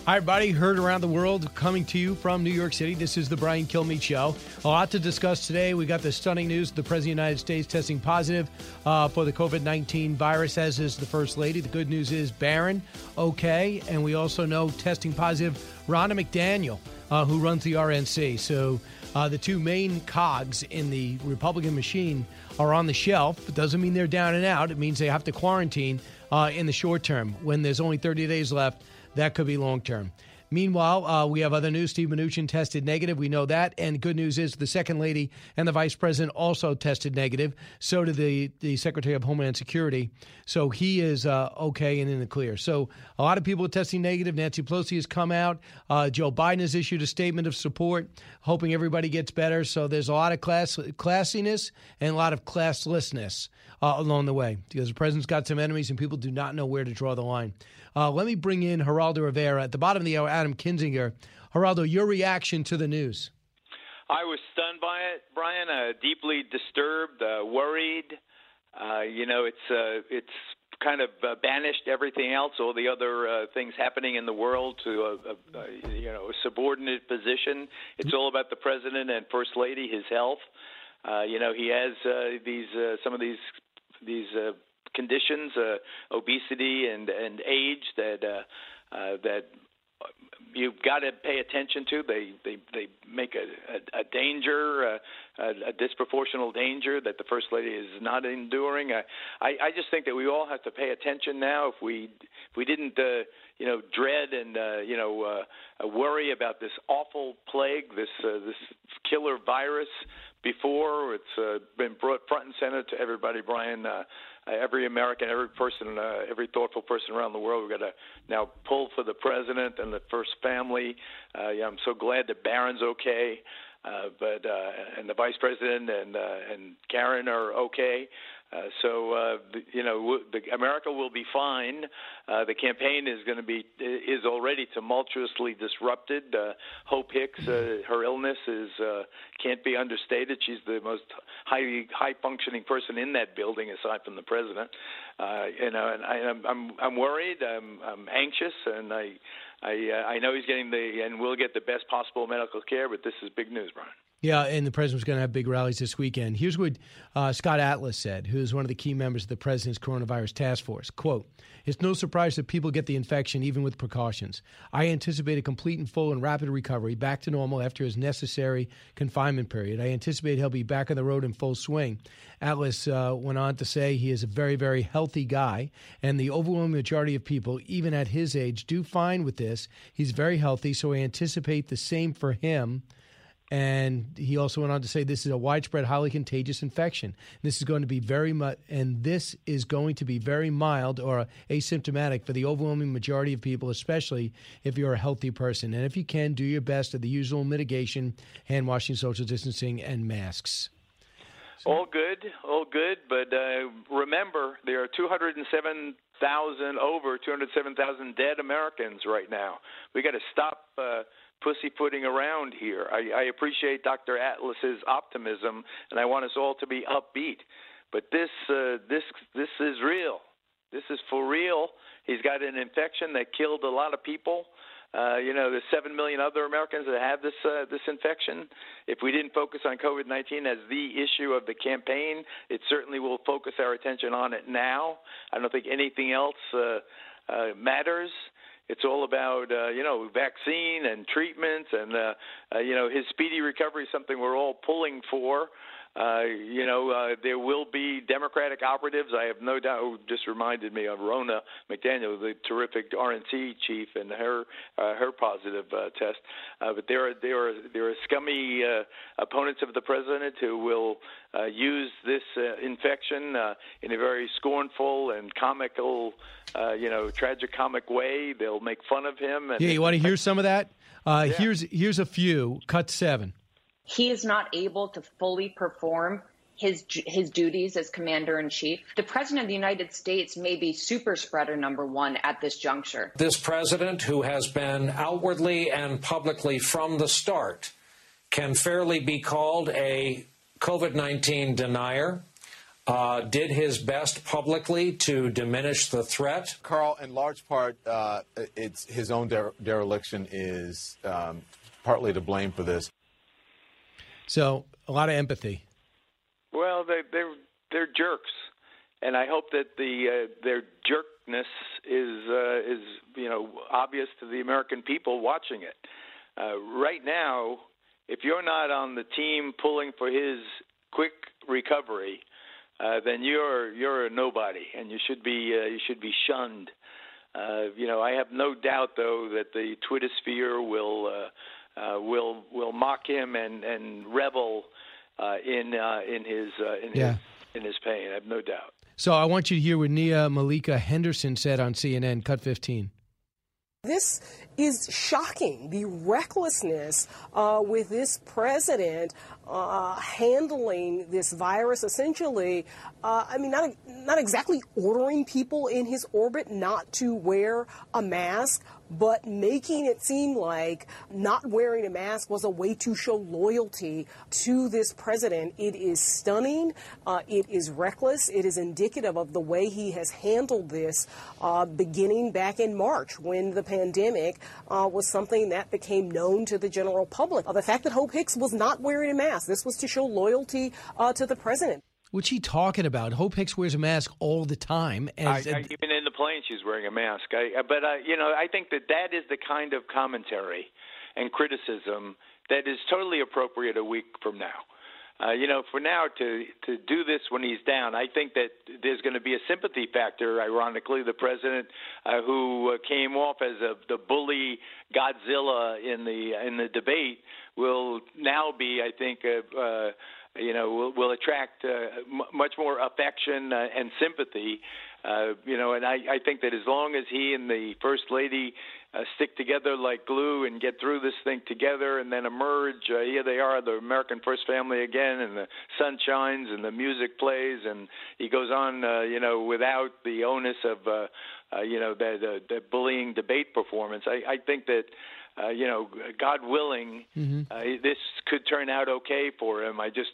Hi, everybody. Heard around the world, coming to you from New York City. This is the Brian Kilmeade Show. A lot to discuss today. We got the stunning news. The President of the United States testing positive for the COVID-19 virus, as is the First Lady. The good news is Barron, okay. And we also know testing positive Ronna McDaniel, who runs the RNC. So the two main cogs in the Republican machine are on the shelf. It doesn't mean they're down and out. It means they have to quarantine in the short term when there's only 30 days left. That could be long-term. Meanwhile, we have other news. Steve Mnuchin tested negative. We know that. And good news is the Second Lady and the Vice President also tested negative. So did the Secretary of Homeland Security. So he is okay and in the clear. So a lot of people are testing negative. Nancy Pelosi has come out. Joe Biden has issued a statement of support, hoping everybody gets better. So there's a lot of classiness and a lot of classlessness along the way, because the president's got some enemies and people do not know where to draw the line. Let me bring in Geraldo Rivera. At the bottom of the hour, Adam Kinzinger. Geraldo, your reaction to the news? I was stunned by it, Brian. Deeply disturbed, worried. You know, it's kind of banished everything else, all the other things happening in the world, to a subordinate position. It's all about the president and First Lady, his health. You know, he has some of these conditions, obesity and age that you've got to pay attention to. They make a danger, a disproportional danger that the First Lady is not enduring. I just think that we all have to pay attention now. If we didn't dread and worry about this awful plague, this killer virus before, it's been brought front and center to everybody, Brian. Every American, every person, every thoughtful person around the world, we've got to now pull for the president and the first family. I'm so glad that Barron's okay, and the vice president and Karen are okay. America will be fine. The campaign is already tumultuously disrupted. Hope Hicks, her illness can't be understated. She's the most high functioning person in that building, aside from the president. I'm worried. I'm anxious, and I know he's getting we'll get the best possible medical care. But this is big news, Brian. Yeah, and the president's going to have big rallies this weekend. Here's what Scott Atlas said, who's one of the key members of the president's coronavirus task force. Quote, "It's no surprise that people get the infection even with precautions. I anticipate a complete and full and rapid recovery back to normal after his necessary confinement period. I anticipate he'll be back on the road in full swing." Atlas went on to say he is a very, very healthy guy, and the overwhelming majority of people, even at his age, do fine with this. He's very healthy, so I anticipate the same for him. And he also went on to say this is a widespread, highly contagious infection. This is going to be very mild or asymptomatic for the overwhelming majority of people, especially if you're a healthy person. And if you can, do your best at the usual mitigation, hand washing, social distancing, and masks. So. All good. But remember, there are 207,000 dead Americans right now. We got to stop pussyfooting around here. I appreciate Dr. Atlas's optimism, and I want us all to be upbeat. But this is real. This is for real. He's got an infection that killed a lot of people. There's 7 million other Americans that have this infection. If we didn't focus on COVID-19 as the issue of the campaign, it certainly will focus our attention on it now. I don't think anything else matters. It's all about, vaccine and treatments and his speedy recovery is something we're all pulling for. There will be Democratic operatives. I have no doubt. Who just reminded me of Ronna McDaniel, the terrific RNC chief, and her positive test. But there are scummy opponents of the president who will use this infection in a very scornful and comical, tragicomic way. They'll make fun of him. And you want to hear some of that? Here's a few. Cut 7. He is not able to fully perform his duties as commander in chief. The president of the United States may be super spreader number one at this juncture. This president, who has been outwardly and publicly from the start, can fairly be called a COVID-19 denier. Did his best publicly to diminish the threat. Karl, in large part, it's his own dereliction is partly to blame for this. So a lot of empathy. Well, they're jerks, and I hope that their jerkness is obvious to the American people watching it. Right now, if you're not on the team pulling for his quick recovery, then you're a nobody, and you should be shunned. I have no doubt, though, that the Twitter sphere will mock him and revel in his pain. I have no doubt. So I want you to hear what Nia Malika Henderson said on CNN. Cut 15. This is shocking, the recklessness with this president handling this virus, essentially. Not exactly ordering people in his orbit not to wear a mask, but making it seem like not wearing a mask was a way to show loyalty to this president. It is stunning. It is reckless. It is indicative of the way he has handled this beginning back in March, when the pandemic was something that became known to the general public. The fact that Hope Hicks was not wearing a mask, this was to show loyalty to the president. What's he talking about? Hope Hicks wears a mask all the time. Even in the plane, she's wearing a mask. I think that is the kind of commentary and criticism that is totally appropriate a week from now. For now to do this when he's down, I think that there's going to be a sympathy factor. Ironically, the president who came off as the bully Godzilla in the debate will now be, I think, will attract much more affection and sympathy. And I think that as long as he and the First Lady stick together like glue and get through this thing together and then emerge, here they are, the American First Family again, and the sun shines and the music plays, and he goes on, without the onus of, the bullying debate performance. I think that, God willing, this could turn out okay for him. I just,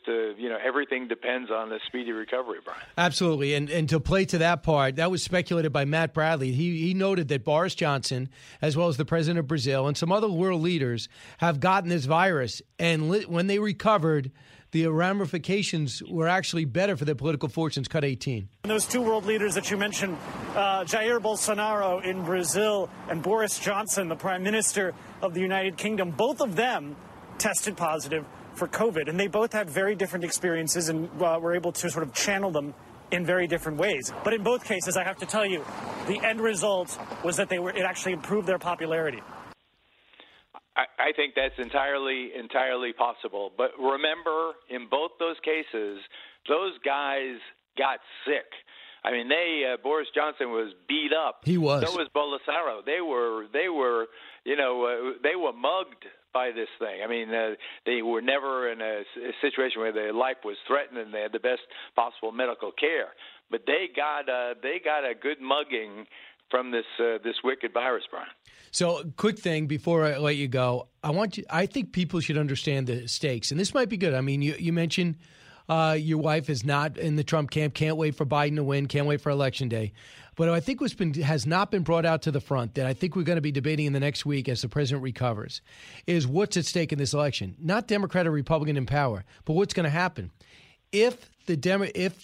everything depends on the speedy recovery, Brian. Absolutely. And to play to that part, that was speculated by Matt Bradley. He noted that Boris Johnson, as well as the president of Brazil and some other world leaders, have gotten this virus. And when they recovered, the ramifications were actually better for their political fortunes. Cut 18. And those two world leaders that you mentioned, Jair Bolsonaro in Brazil and Boris Johnson, the prime minister of the United Kingdom, both of them tested positive for COVID. And they both had very different experiences and were able to sort of channel them in very different ways. But in both cases, I have to tell you, the end result was that it actually improved their popularity. I think that's entirely possible. But remember, in both those cases, those guys got sick. I mean, Boris Johnson was beat up. He was. So was Bolsonaro. They were mugged by this thing. I mean, they were never in a situation where their life was threatened and they had the best possible medical care. But they got a good mugging from this wicked virus, Brian. So, quick thing before I let you go, I think people should understand the stakes, and this might be good. I mean, you mentioned your wife is not in the Trump camp, can't wait for Biden to win, can't wait for Election Day. But I think has not been brought out to the front that I think we're going to be debating in the next week as the president recovers is what's at stake in this election. Not Democrat or Republican in power, but what's going to happen if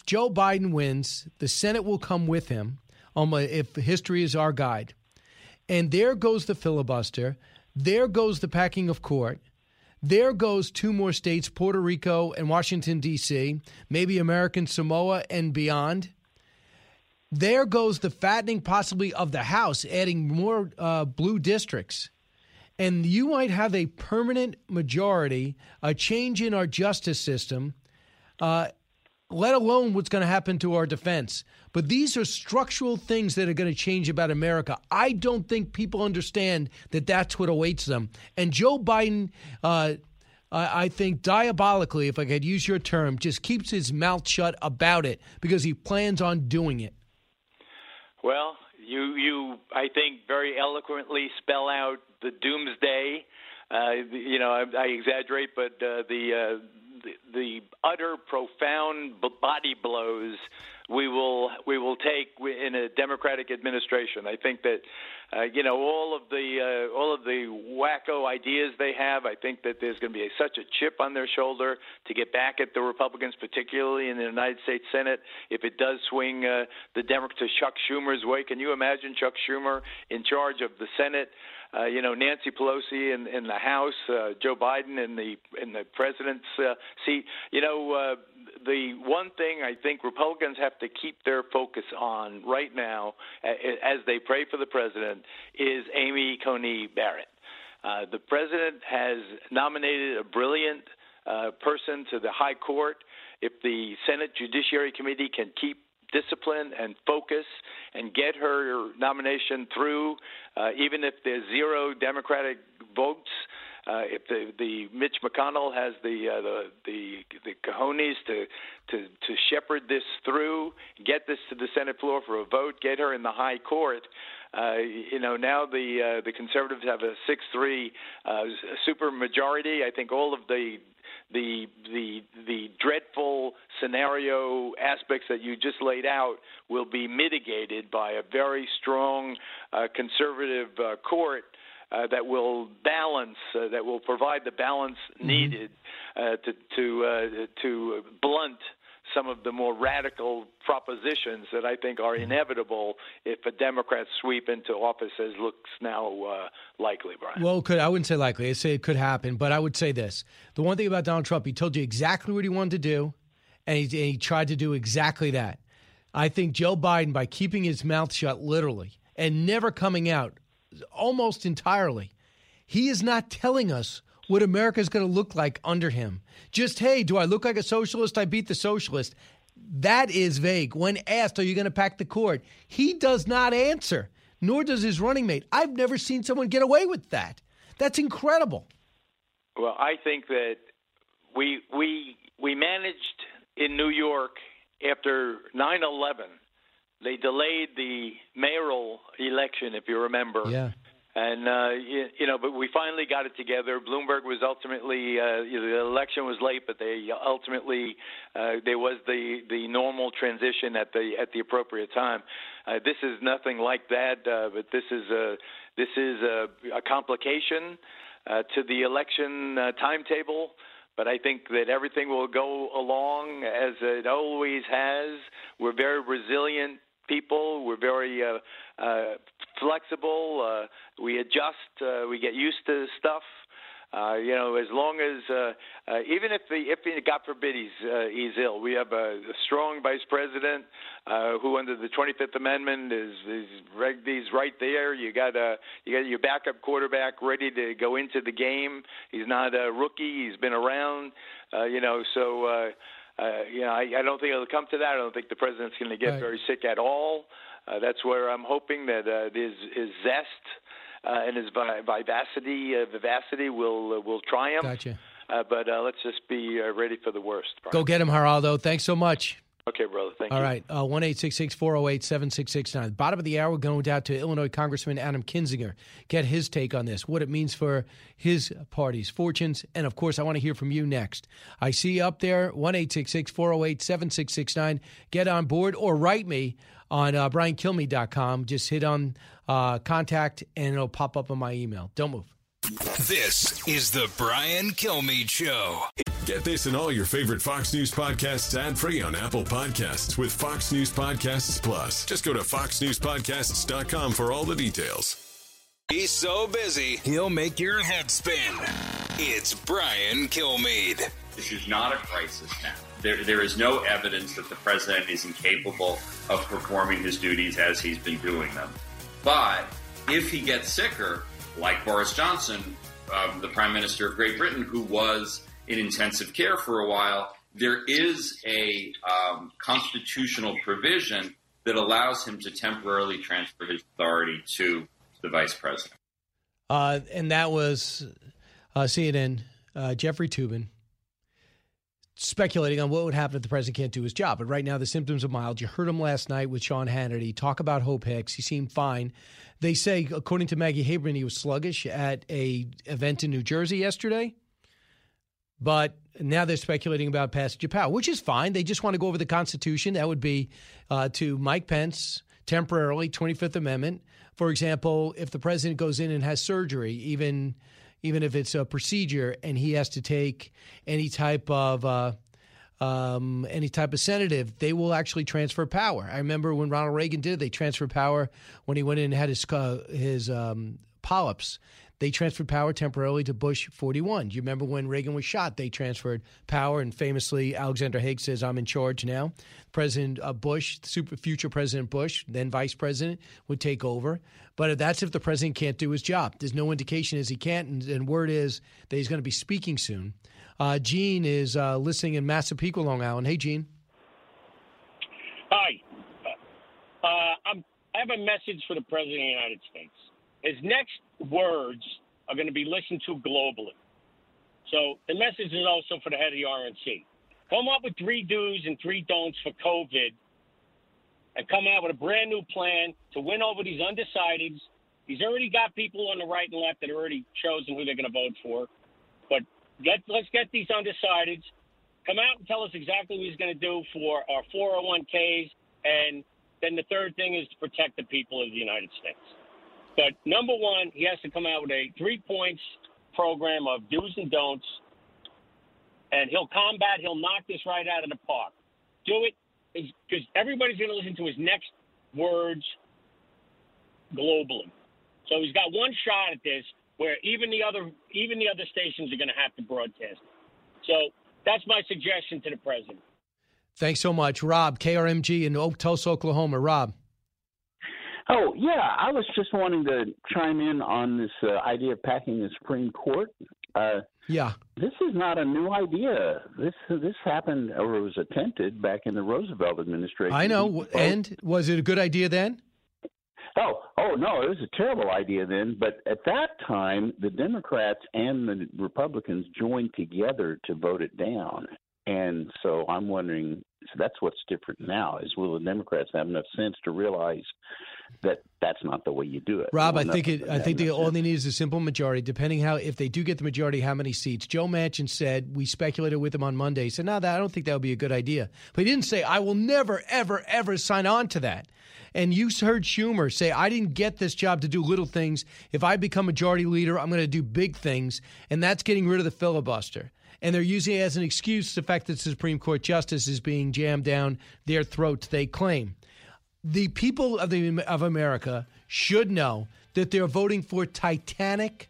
Joe Biden wins, the Senate will come with him. If history is our guide. And there goes the filibuster. There goes the packing of court. There goes two more states, Puerto Rico and Washington, D.C., maybe American Samoa and beyond. There goes the fattening possibly of the House, adding more blue districts. And you might have a permanent majority, a change in our justice system, let alone what's going to happen to our defense. But these are structural things that are going to change about America. I don't think people understand that that's what awaits them. And Joe Biden, I think diabolically, if I could use your term, just keeps his mouth shut about it because he plans on doing it. Well, you I think, very eloquently spell out the doomsday. I exaggerate, but the utter, profound body blows we will take in a Democratic administration. I think that all of the wacko ideas they have. I think that there's going to be such a chip on their shoulder to get back at the Republicans, particularly in the United States Senate, if it does swing the Democrats to Chuck Schumer's way. Can you imagine Chuck Schumer in charge of the Senate? Nancy Pelosi in the House, Joe Biden in the president's seat. The one thing I think Republicans have to keep their focus on right now, as they pray for the president, is Amy Coney Barrett. The president has nominated a brilliant person to the high court. If the Senate Judiciary Committee can keep discipline and focus and get her nomination through, even if there's zero Democratic votes, if the Mitch McConnell has the cojones to shepherd this through, get this to the Senate floor for a vote, get her in the high court. Now the conservatives have a 6-3 super majority. I think all of the dreadful scenario aspects that you just laid out will be mitigated by a very strong conservative court that will balance, that will provide the balance needed to blunt some of the more radical propositions that I think are inevitable if a Democrat sweep into office, as looks now likely, Brian. Well, I wouldn't say likely. I'd say it could happen, but I would say this. The one thing about Donald Trump, he told you exactly what he wanted to do, and he tried to do exactly that. I think Joe Biden, by keeping his mouth shut literally and never coming out almost entirely, he is not telling us what America is going to look like under him. Just, hey, do I look like a socialist? I beat the socialist. That is vague. When asked, are you going to pack the court? He does not answer, nor does his running mate. I've never seen someone get away with that. That's incredible. Well, I think that we managed in New York after 9/11. They delayed the mayoral election, if you remember. Yeah. And, but we finally got it together. Bloomberg was ultimately, the election was late, but they ultimately, there was the normal transition at the appropriate time. This is nothing like that, but this is a complication to the election timetable. But I think that everything will go along as it always has. We're very resilient people. We're very flexible. We adjust. We get used to stuff. As long as even if God forbid he's ill, we have a strong vice president who, under the 25th Amendment, he's right there. You got your backup quarterback ready to go into the game. He's not a rookie. He's been around. I don't think it'll come to that. I don't think the president's going to get very sick at all. That's where I'm hoping that his zest and his vivacity will triumph. Gotcha. But let's just be ready for the worst. Brian. Go get him, Geraldo. Thanks so much. Okay, brother. Thank you. All right. 1-866-408-7669. Bottom of the hour, going out to Illinois Congressman Adam Kinzinger. Get his take on this, what it means for his party's fortunes. And, of course, I want to hear from you next. I see you up there, 1-866-408-7669. Get on board or write me on briankilmeade.com. Just hit on contact, and it'll pop up on my email. Don't move. This is the Brian Kilmeade Show. Get this and all your favorite Fox News podcasts ad-free on Apple Podcasts with Fox News Podcasts Plus. Just go to foxnewspodcasts.com for all the details. He's so busy, he'll make your head spin. It's Brian Kilmeade. This is not a crisis now. There is no evidence that the president is incapable of performing his duties as he's been doing them. But if he gets sicker, like Boris Johnson, the Prime Minister of Great Britain, who was in intensive care for a while, there is a constitutional provision that allows him to temporarily transfer his authority to the vice president. And that was CNN, Jeffrey Toobin, speculating on what would happen if the president can't do his job. But right now, the symptoms are mild. You heard him last night with Sean Hannity talk about Hope Hicks. He seemed fine. They say, according to Maggie Haberman, he was sluggish at a event in New Jersey yesterday. But now they're speculating about passage of power, which is fine. They just want to go over the Constitution. That would be to Mike Pence, temporarily, 25th Amendment. For example, if the president goes in and has surgery, even if it's a procedure, and he has to take any type of sedative, they will actually transfer power. I remember when Ronald Reagan did it, they transferred power when he went in and had his polyps. They transferred power temporarily to Bush 41. Do you remember when Reagan was shot? They transferred power, and famously Alexander Haig says, "I'm in charge now." President Bush, future President Bush, then Vice President, would take over. But that's if the president can't do his job. There's no indication as he can't, and word is that he's going to be speaking soon. Gene is listening in Massapequa, Long Island. Hey, Gene. Hi. I have a message for the President of the United States. His next words are going to be listened to globally. So the message is also for the head of the RNC. Come up with 3 do's and 3 don'ts for COVID and come out with a brand new plan to win over these undecideds. He's already got people on the right and left that have already chosen who they're going to vote for. But let's get these undecideds. Come out and tell us exactly what he's going to do for our 401ks. And then the third thing is to protect the people of the United States. But number one, he has to come out with a 3-point program of do's and don'ts, and he'll knock this right out of the park. Do it, because everybody's going to listen to his next words globally. So he's got one shot at this, where even the other stations are going to have to broadcast it. So that's my suggestion to the president. Thanks so much, Rob, KRMG in Tulsa, Oklahoma. Rob. Oh, yeah, I was just wanting to chime in on this idea of packing the Supreme Court. Yeah. This is not a new idea. This happened, or was attempted, back in the Roosevelt administration. I know, and was it a good idea then? Oh, no, it was a terrible idea then. But at that time, the Democrats and the Republicans joined together to vote it down. And so I'm wondering, so that's what's different now, is will the Democrats have enough sense to realize that that's not the way you do it? Rob, I think all they need is a simple majority, depending if they do get the majority, how many seats. Joe Manchin said, we speculated with him on Monday, he said, no, I don't think that would be a good idea. But he didn't say, I will never, ever, ever sign on to that. And you heard Schumer say, I didn't get this job to do little things. If I become majority leader, I'm going to do big things. And that's getting rid of the filibuster. And they're using it as an excuse, the fact that the Supreme Court justice is being jammed down their throats, they claim. The people of America should know that they're voting for titanic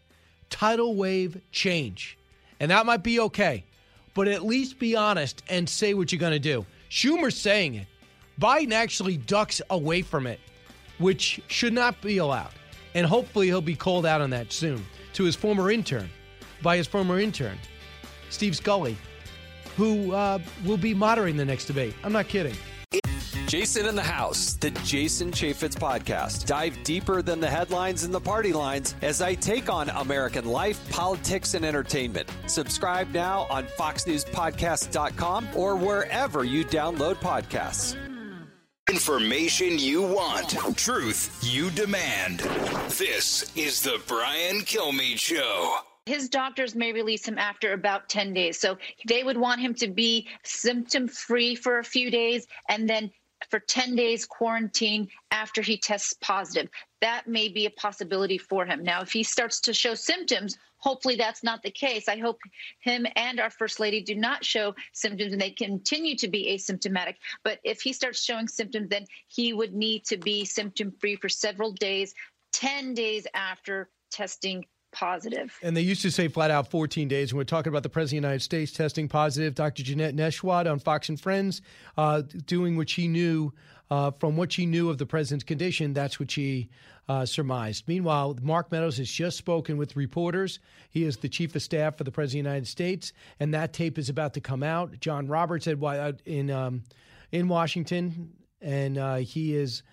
tidal wave change. And that might be okay, but at least be honest and say what you're going to do. Schumer's saying it. Biden actually ducks away from it, which should not be allowed. And hopefully he'll be called out on that soon by his former intern. Steve Scully, who will be moderating the next debate. I'm not kidding. Jason in the House, the Jason Chaffetz Podcast. Dive deeper than the headlines and the party lines as I take on American life, politics, and entertainment. Subscribe now on foxnewspodcast.com or wherever you download podcasts. Information you want, truth you demand. This is the Brian Kilmeade Show. His doctors may release him after about 10 days. So they would want him to be symptom-free for a few days and then for 10 days quarantine after he tests positive. That may be a possibility for him. Now, if he starts to show symptoms, hopefully that's not the case. I hope him and our First Lady do not show symptoms and they continue to be asymptomatic. But if he starts showing symptoms, then he would need to be symptom-free for several days 10 days after testing positive. And they used to say flat out 14 days. We're talking about the President of the United States testing positive. Dr. Jeanette Neshwat on Fox and Friends doing what she knew from what she knew of the president's condition. That's what she surmised. Meanwhile, Mark Meadows has just spoken with reporters. He is the chief of staff for the President of the United States, and that tape is about to come out. John Roberts had in Washington, and he is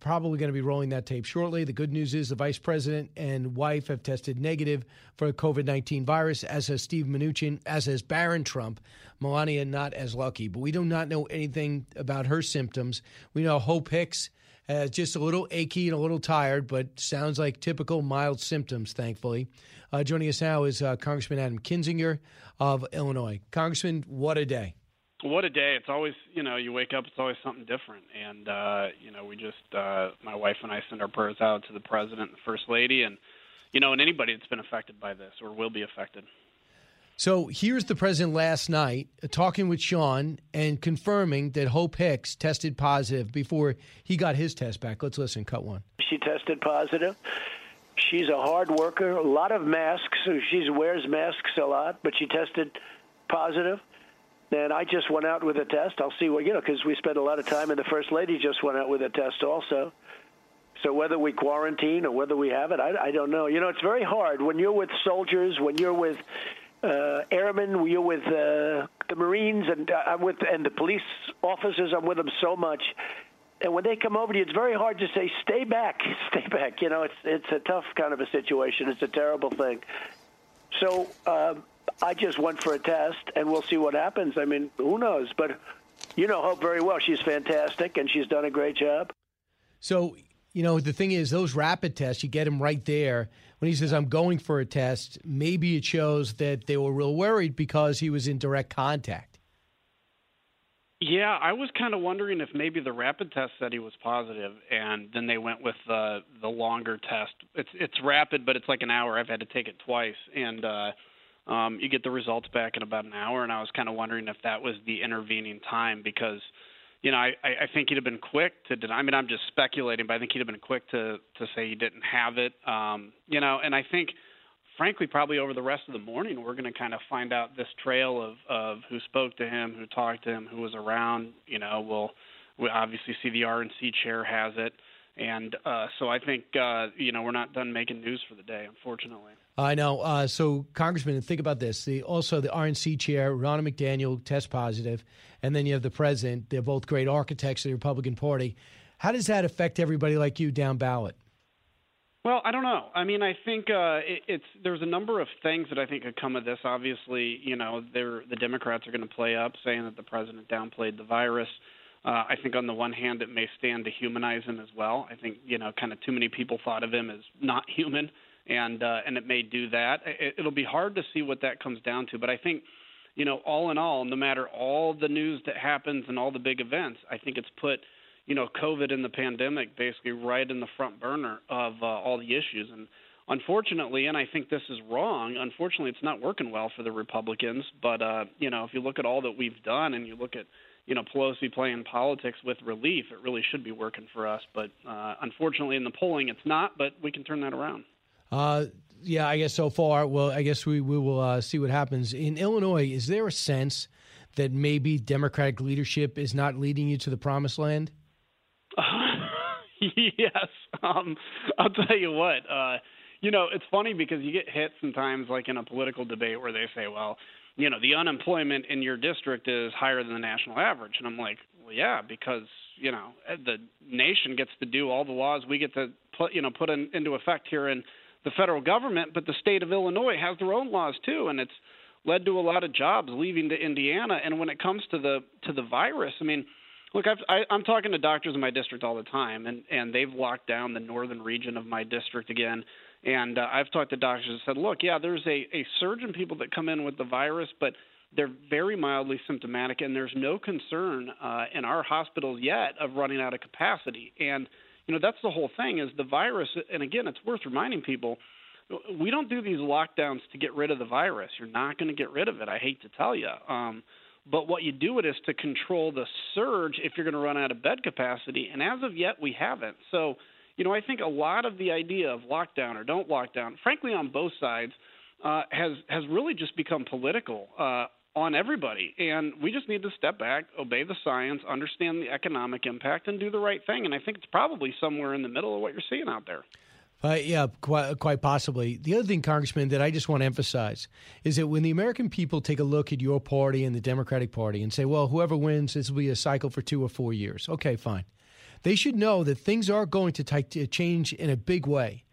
probably going to be rolling that tape shortly. The good news is the vice president and wife have tested negative for the COVID-19 virus, as has Steve Mnuchin, as has Barron Trump. Melania, not as lucky. But we do not know anything about her symptoms. We know Hope Hicks is just a little achy and a little tired, but sounds like typical mild symptoms, thankfully. Joining us now is Congressman Adam Kinzinger of Illinois. Congressman, what a day. What a day. It's always, you know, you wake up, it's always something different. And, you know, we just, my wife and I send our prayers out to the president and the first lady and, you know, and anybody that's been affected by this or will be affected. So here's the president last night talking with Sean and confirming that Hope Hicks tested positive before he got his test back. Let's listen. Cut one. She tested positive. She's a hard worker, a lot of masks. She wears masks a lot, but she tested positive. And I just went out with a test. I'll see what, you know, because we spent a lot of time, and the First Lady just went out with a test also. So whether we quarantine or whether we have it, I don't know. You know, it's very hard when you're with soldiers, when you're with airmen, when you're with the Marines, and I'm with and the police officers. I'm with them so much, and when they come over to you, it's very hard to say, "Stay back, stay back." You know, it's a tough kind of a situation. It's a terrible thing. So. I just went for a test, and we'll see what happens. I mean, who knows? But you know Hope very well. She's fantastic, and she's done a great job. So, you know, the thing is, those rapid tests, you get him right there. When he says, I'm going for a test, maybe it shows that they were real worried because he was in direct contact. Yeah, I was kind of wondering if maybe the rapid test said he was positive, and then they went with the longer test. It's rapid, but it's like an hour. I've had to take it twice, and you get the results back in about an hour, and I was kind of wondering if that was the intervening time because, you know, I think he'd have been quick to deny. I mean, I'm just speculating, but I think he'd have been quick to say he didn't have it, you know, and I think, frankly, probably over the rest of the morning we're going to kind of find out this trail of who spoke to him, who talked to him, who was around. You know, we'll obviously see the RNC chair has it. And so I think, you know, we're not done making news for the day, unfortunately. I know. So, Congressman, think about this. Also, the RNC chair, Ronna McDaniel, test positive, and then you have the president. They're both great architects of the Republican Party. How does that affect everybody like you down ballot? Well, I don't know. I mean, I think there's a number of things that I think could come of this. Obviously, you know, the Democrats are going to play up, saying that the president downplayed the virus. I think on the one hand, it may stand to humanize him as well. I think, you know, kind of too many people thought of him as not human, and it may do that. It'll be hard to see what that comes down to. But I think, you know, all in all, no matter all the news that happens and all the big events, I think it's put, you know, COVID and the pandemic basically right in the front burner of all the issues. And unfortunately, and I think this is wrong, unfortunately, it's not working well for the Republicans. But, you know, if you look at all that we've done and you look at, you know, Pelosi playing politics with relief, it really should be working for us. But unfortunately, in the polling, it's not. But we can turn that around. Yeah, I guess so far. Well, I guess we will see what happens. In Illinois, is there a sense that maybe Democratic leadership is not leading you to the promised land? Yes. I'll tell you what. You know, it's funny because you get hit sometimes like in a political debate where they say, well, you know, the unemployment in your district is higher than the national average. And I'm like, well, yeah, because, you know, the nation gets to do all the laws we get to put, you know, into effect here in the federal government. But the state of Illinois has their own laws, too. And it's led to a lot of jobs leaving to Indiana. And when it comes to the virus, I mean, look, I'm talking to doctors in my district all the time, and they've locked down the northern region of my district again. And I've talked to doctors and said, look, yeah, there's a surge in people that come in with the virus, but they're very mildly symptomatic, and there's no concern in our hospitals yet of running out of capacity. And, you know, that's the whole thing is the virus, and again, it's worth reminding people, we don't do these lockdowns to get rid of the virus. You're not going to get rid of it, I hate to tell you. But what you do it is to control the surge if you're going to run out of bed capacity, and as of yet, we haven't. So – you know, I think a lot of the idea of lockdown or don't lockdown, frankly, on both sides, has really just become political on everybody. And we just need to step back, obey the science, understand the economic impact, and do the right thing. And I think it's probably somewhere in the middle of what you're seeing out there. Yeah, quite possibly. The other thing, Congressman, that I just want to emphasize is that when the American people take a look at your party and the Democratic Party and say, well, whoever wins, this will be a cycle for 2 or 4 years. Okay, fine. They should know that things are going to change in a big way.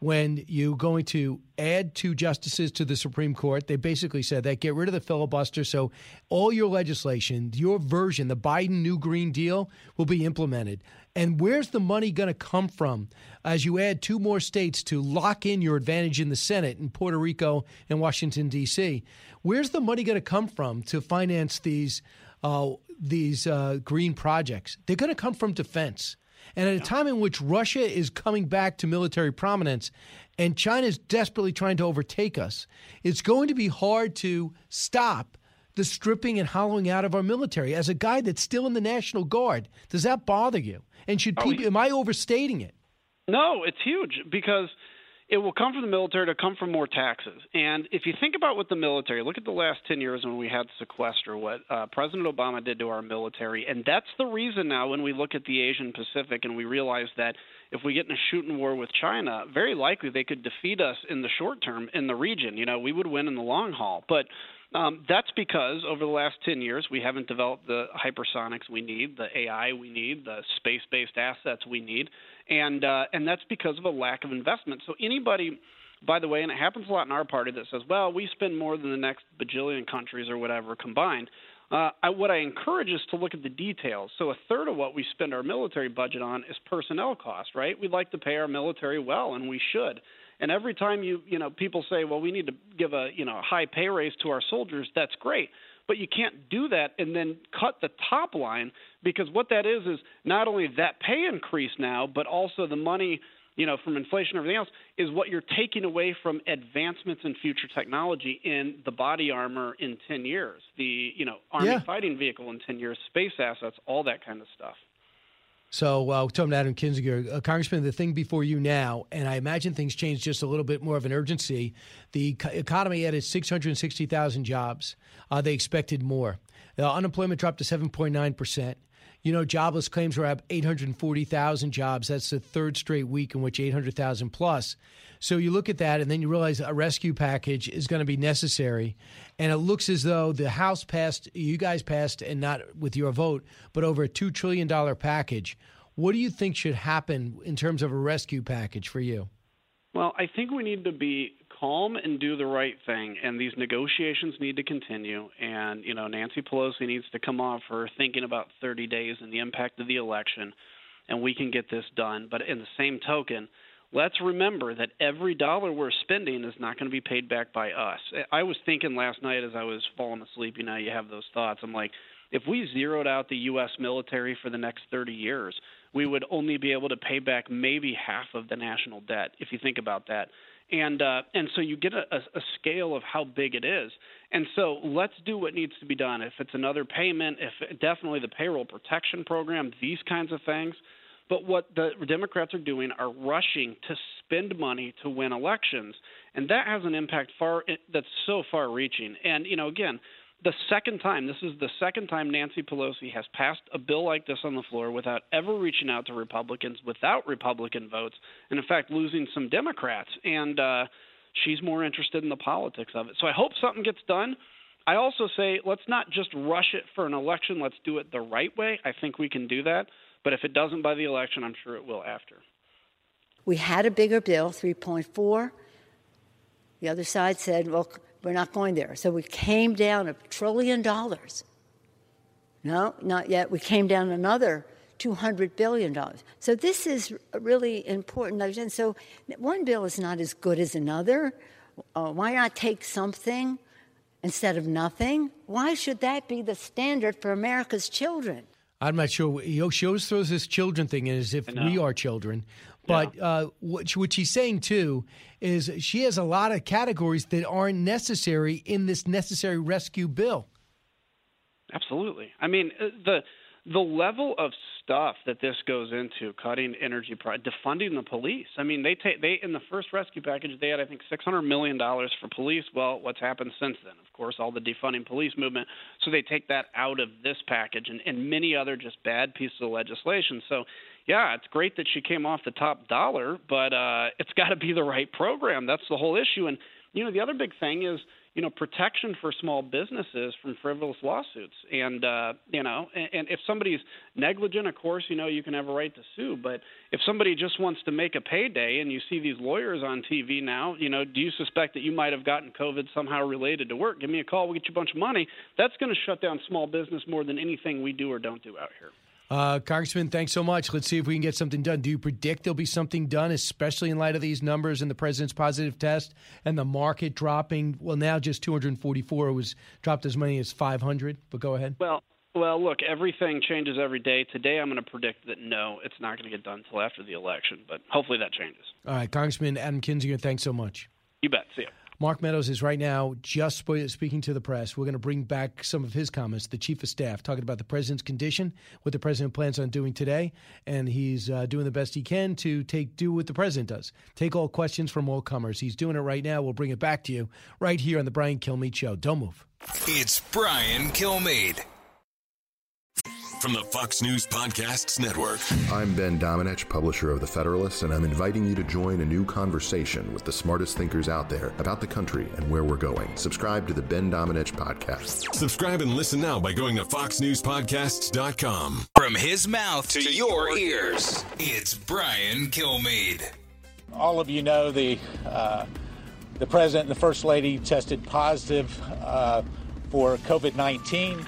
When you're going to add 2 justices to the Supreme Court, they basically said that, get rid of the filibuster. So all your legislation, your version, the Biden New Green Deal will be implemented. And where's the money going to come from as you add 2 more states to lock in your advantage in the Senate in Puerto Rico and Washington, D.C.? Where's the money going to come from to finance these green projects? They're going to come from defense. And at a time in which Russia is coming back to military prominence and China is desperately trying to overtake us, it's going to be hard to stop the stripping and hollowing out of our military. As a guy that's still in the National Guard, does that bother you? And should people, am I overstating it? No, it's huge, because it will come from the military, to come from more taxes. And if you think about what the military, look at the last 10 years when we had sequester, what President Obama did to our military. And that's the reason now when we look at the Asian Pacific and we realize that if we get in a shooting war with China, very likely they could defeat us in the short term in the region. You know, we would win in the long haul. But that's because over the last 10 years, we haven't developed the hypersonics we need, the AI we need, the space-based assets we need, and that's because of a lack of investment. So anybody, by the way, and it happens a lot in our party, that says, well, we spend more than the next bajillion countries or whatever combined, what I encourage is to look at the details. So a third of what we spend our military budget on is personnel cost, right? We'd like to pay our military well, and we should. And every time you know, people say, well, we need to give a high pay raise to our soldiers, that's great. But you can't do that and then cut the top line, because what that is not only that pay increase now, but also the money, you know, from inflation and everything else, is what you're taking away from advancements in future technology in the body armor in 10 years, the, you know, Army fighting vehicle in 10 years, space assets, all that kind of stuff. So we're talking to Adam Kinzinger. Congressman, the thing before you now, and I imagine things change just a little bit more of an urgency. The economy added 660,000 jobs. They expected more. Unemployment dropped to 7.9%. You know, jobless claims were up 840,000 jobs. That's the third straight week in which 800,000 plus. So you look at that, and then you realize a rescue package is going to be necessary. And it looks as though the House passed, you guys passed, and not with your vote, but over a $2 trillion package. What do you think should happen in terms of a rescue package for you? Well, I think we need to be calm and do the right thing, and these negotiations need to continue. And, you know, Nancy Pelosi needs to come off her thinking about 30 days and the impact of the election, and we can get this done. But in the same token, let's remember that every dollar we're spending is not going to be paid back by us. I was thinking last night as I was falling asleep, you know, you have those thoughts. I'm like, if we zeroed out the U.S. military for the next 30 years, we would only be able to pay back maybe half of the national debt, if you think about that. And so you get a scale of how big it is. And so let's do what needs to be done. If it's another payment, if definitely the payroll protection program, these kinds of things. But what the Democrats are doing are rushing to spend money to win elections. And that has an impact that's so far-reaching. And, you know, again, this is the second time Nancy Pelosi has passed a bill like this on the floor without ever reaching out to Republicans, without Republican votes, and in fact losing some Democrats. And she's more interested in the politics of it. So I hope something gets done. I also say let's not just rush it for an election. Let's do it the right way. I think we can do that. But if it doesn't by the election, I'm sure it will after. We had a bigger bill, 3.4. The other side said, well, we're not going there. So we came down $1 trillion. No, not yet. We came down another $200 billion. So this is really important. And so one bill is not as good as another. Why not take something instead of nothing? Why should that be the standard for America's children? I'm not sure. She always throws this children thing in as if we are children. But what she's saying, too, is she has a lot of categories that aren't necessary in this necessary rescue bill. Absolutely. I mean, the level of stuff that this goes into, cutting energy prices, defunding the police. I mean, they in the first rescue package, they had, I think, $600 million for police. Well, what's happened since then? Of course, all the defunding police movement. So they take that out of this package and many other just bad pieces of legislation. So, yeah, it's great that she came off the top dollar, but it's got to be the right program. That's the whole issue. And, you know, the other big thing is, you know, protection for small businesses from frivolous lawsuits. And, you know, and if somebody's negligent, of course, you know, you can have a right to sue. But if somebody just wants to make a payday and you see these lawyers on TV now, you know, do you suspect that you might have gotten COVID somehow related to work? Give me a call. We'll get you a bunch of money. That's going to shut down small business more than anything we do or don't do out here. Congressman, thanks so much. Let's see if we can get something done. Do you predict there'll be something done, especially in light of these numbers and the president's positive test and the market dropping? Well, now just 244. It was dropped as many as 500. But go ahead. Well, look, everything changes every day. Today I'm going to predict that, no, it's not going to get done until after the election. But hopefully that changes. All right, Congressman Adam Kinzinger, thanks so much. You bet. See you. Mark Meadows is right now just speaking to the press. We're going to bring back some of his comments, the chief of staff, talking about the president's condition, what the president plans on doing today, and he's doing the best he can to do what the president does, take all questions from all comers. He's doing it right now. We'll bring it back to you right here on The Brian Kilmeade Show. Don't move. It's Brian Kilmeade. From the Fox News Podcasts Network. I'm Ben Domenech, publisher of The Federalist, and I'm inviting you to join a new conversation with the smartest thinkers out there about the country and where we're going. Subscribe to the Ben Domenech Podcast. Subscribe and listen now by going to foxnewspodcasts.com. From his mouth to your ears, it's Brian Kilmeade. All of you know the president and the first lady tested positive for COVID-19.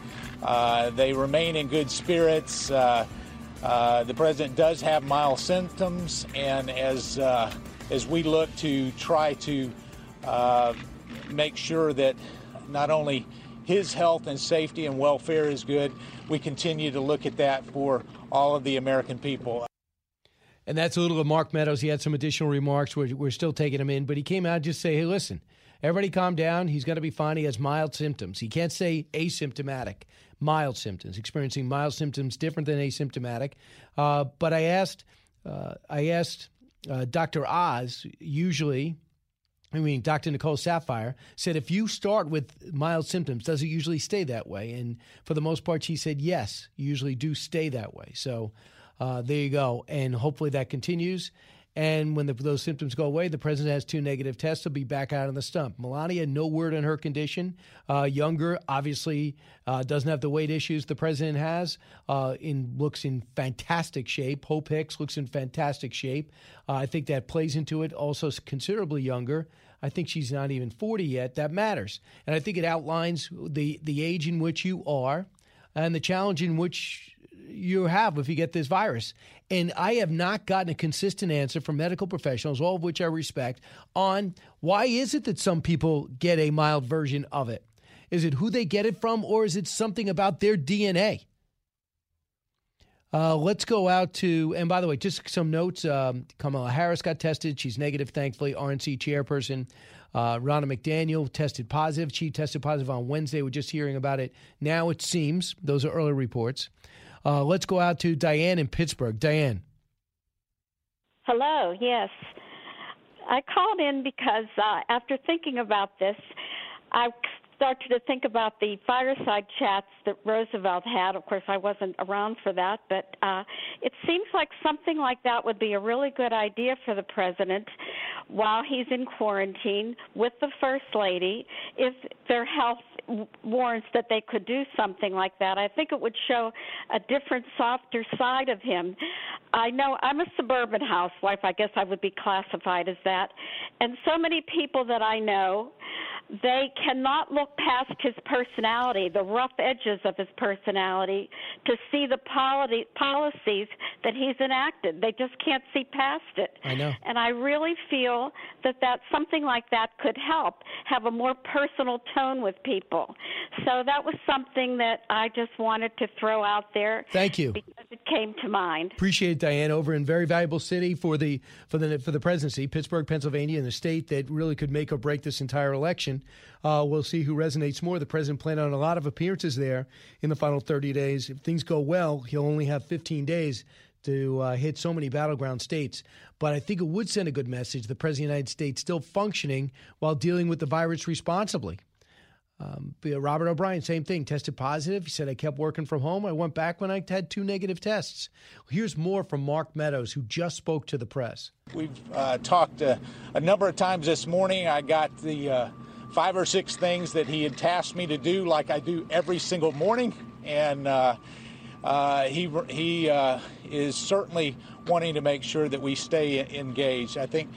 They remain in good spirits. The president does have mild symptoms, and as we look to try to make sure that not only his health and safety and welfare is good, we continue to look at that for all of the American people. And that's a little of Mark Meadows. He had some additional remarks. We're still taking him in, but he came out just to say, hey, listen, everybody calm down. He's going to be fine. He has mild symptoms. He can't say asymptomatic. Mild symptoms. Experiencing mild symptoms different than asymptomatic. But I asked Dr. Oz, Dr. Nicole Sapphire, said if you start with mild symptoms, does it usually stay that way? And for the most part, she said yes, you usually do stay that way. So there you go. And hopefully that continues. And when those symptoms go away, the president has two negative tests. He'll be back out on the stump. Melania, no word on her condition. Younger, obviously, doesn't have the weight issues the president has. Looks in fantastic shape. Hope Hicks looks in fantastic shape. I think that plays into it. Also, considerably younger. I think she's not even 40 yet. That matters. And I think it outlines the age in which you are and the challenge in which you have if you get this virus. And I have not gotten a consistent answer from medical professionals, all of which I respect, on why is it that some people get a mild version of it? Is it who they get it from, or is it something about their DNA? Let's go out to, and by the way, just some notes. Kamala Harris got tested. She's negative, thankfully. RNC chairperson Ronna McDaniel tested positive. She tested positive on Wednesday. We're just hearing about it now, it seems. Those are early reports. Let's go out to Diane in Pittsburgh. Diane. Hello. Yes. I called in because after thinking about this, I started to think about the fireside chats that Roosevelt had. Of course, I wasn't around for that, but it seems like something like that would be a really good idea for the president while he's in quarantine with the first lady, if their health warrants that they could do something like that. I think it would show a different, softer side of him. I know I'm a suburban housewife. I guess I would be classified as that. And so many people that I know, they cannot look past his personality, the rough edges of his personality, to see the policies that he's enacted. They just can't see past it. I know. And I really feel that something like that could help, have a more personal tone with people. So that was something that I just wanted to throw out there. Thank you. Because it came to mind. Appreciate it, Diane. Over in very valuable city for the presidency, Pittsburgh, Pennsylvania, and the state that really could make or break this entire election. Biden. We'll see who resonates more. The president planned on a lot of appearances there in the final 30 days. If things go well, he'll only have 15 days to hit so many battleground states. But I think it would send a good message, the president of the United States still functioning while dealing with the virus responsibly. Robert O'Brien, same thing, tested positive. He said, I kept working from home. I went back when I had 2 negative tests. Here's more from Mark Meadows, who just spoke to the press. We've talked a number of times this morning. I got the 5 or 6 things that he had tasked me to do, like I do every single morning. And he is certainly wanting to make sure that we stay engaged. I think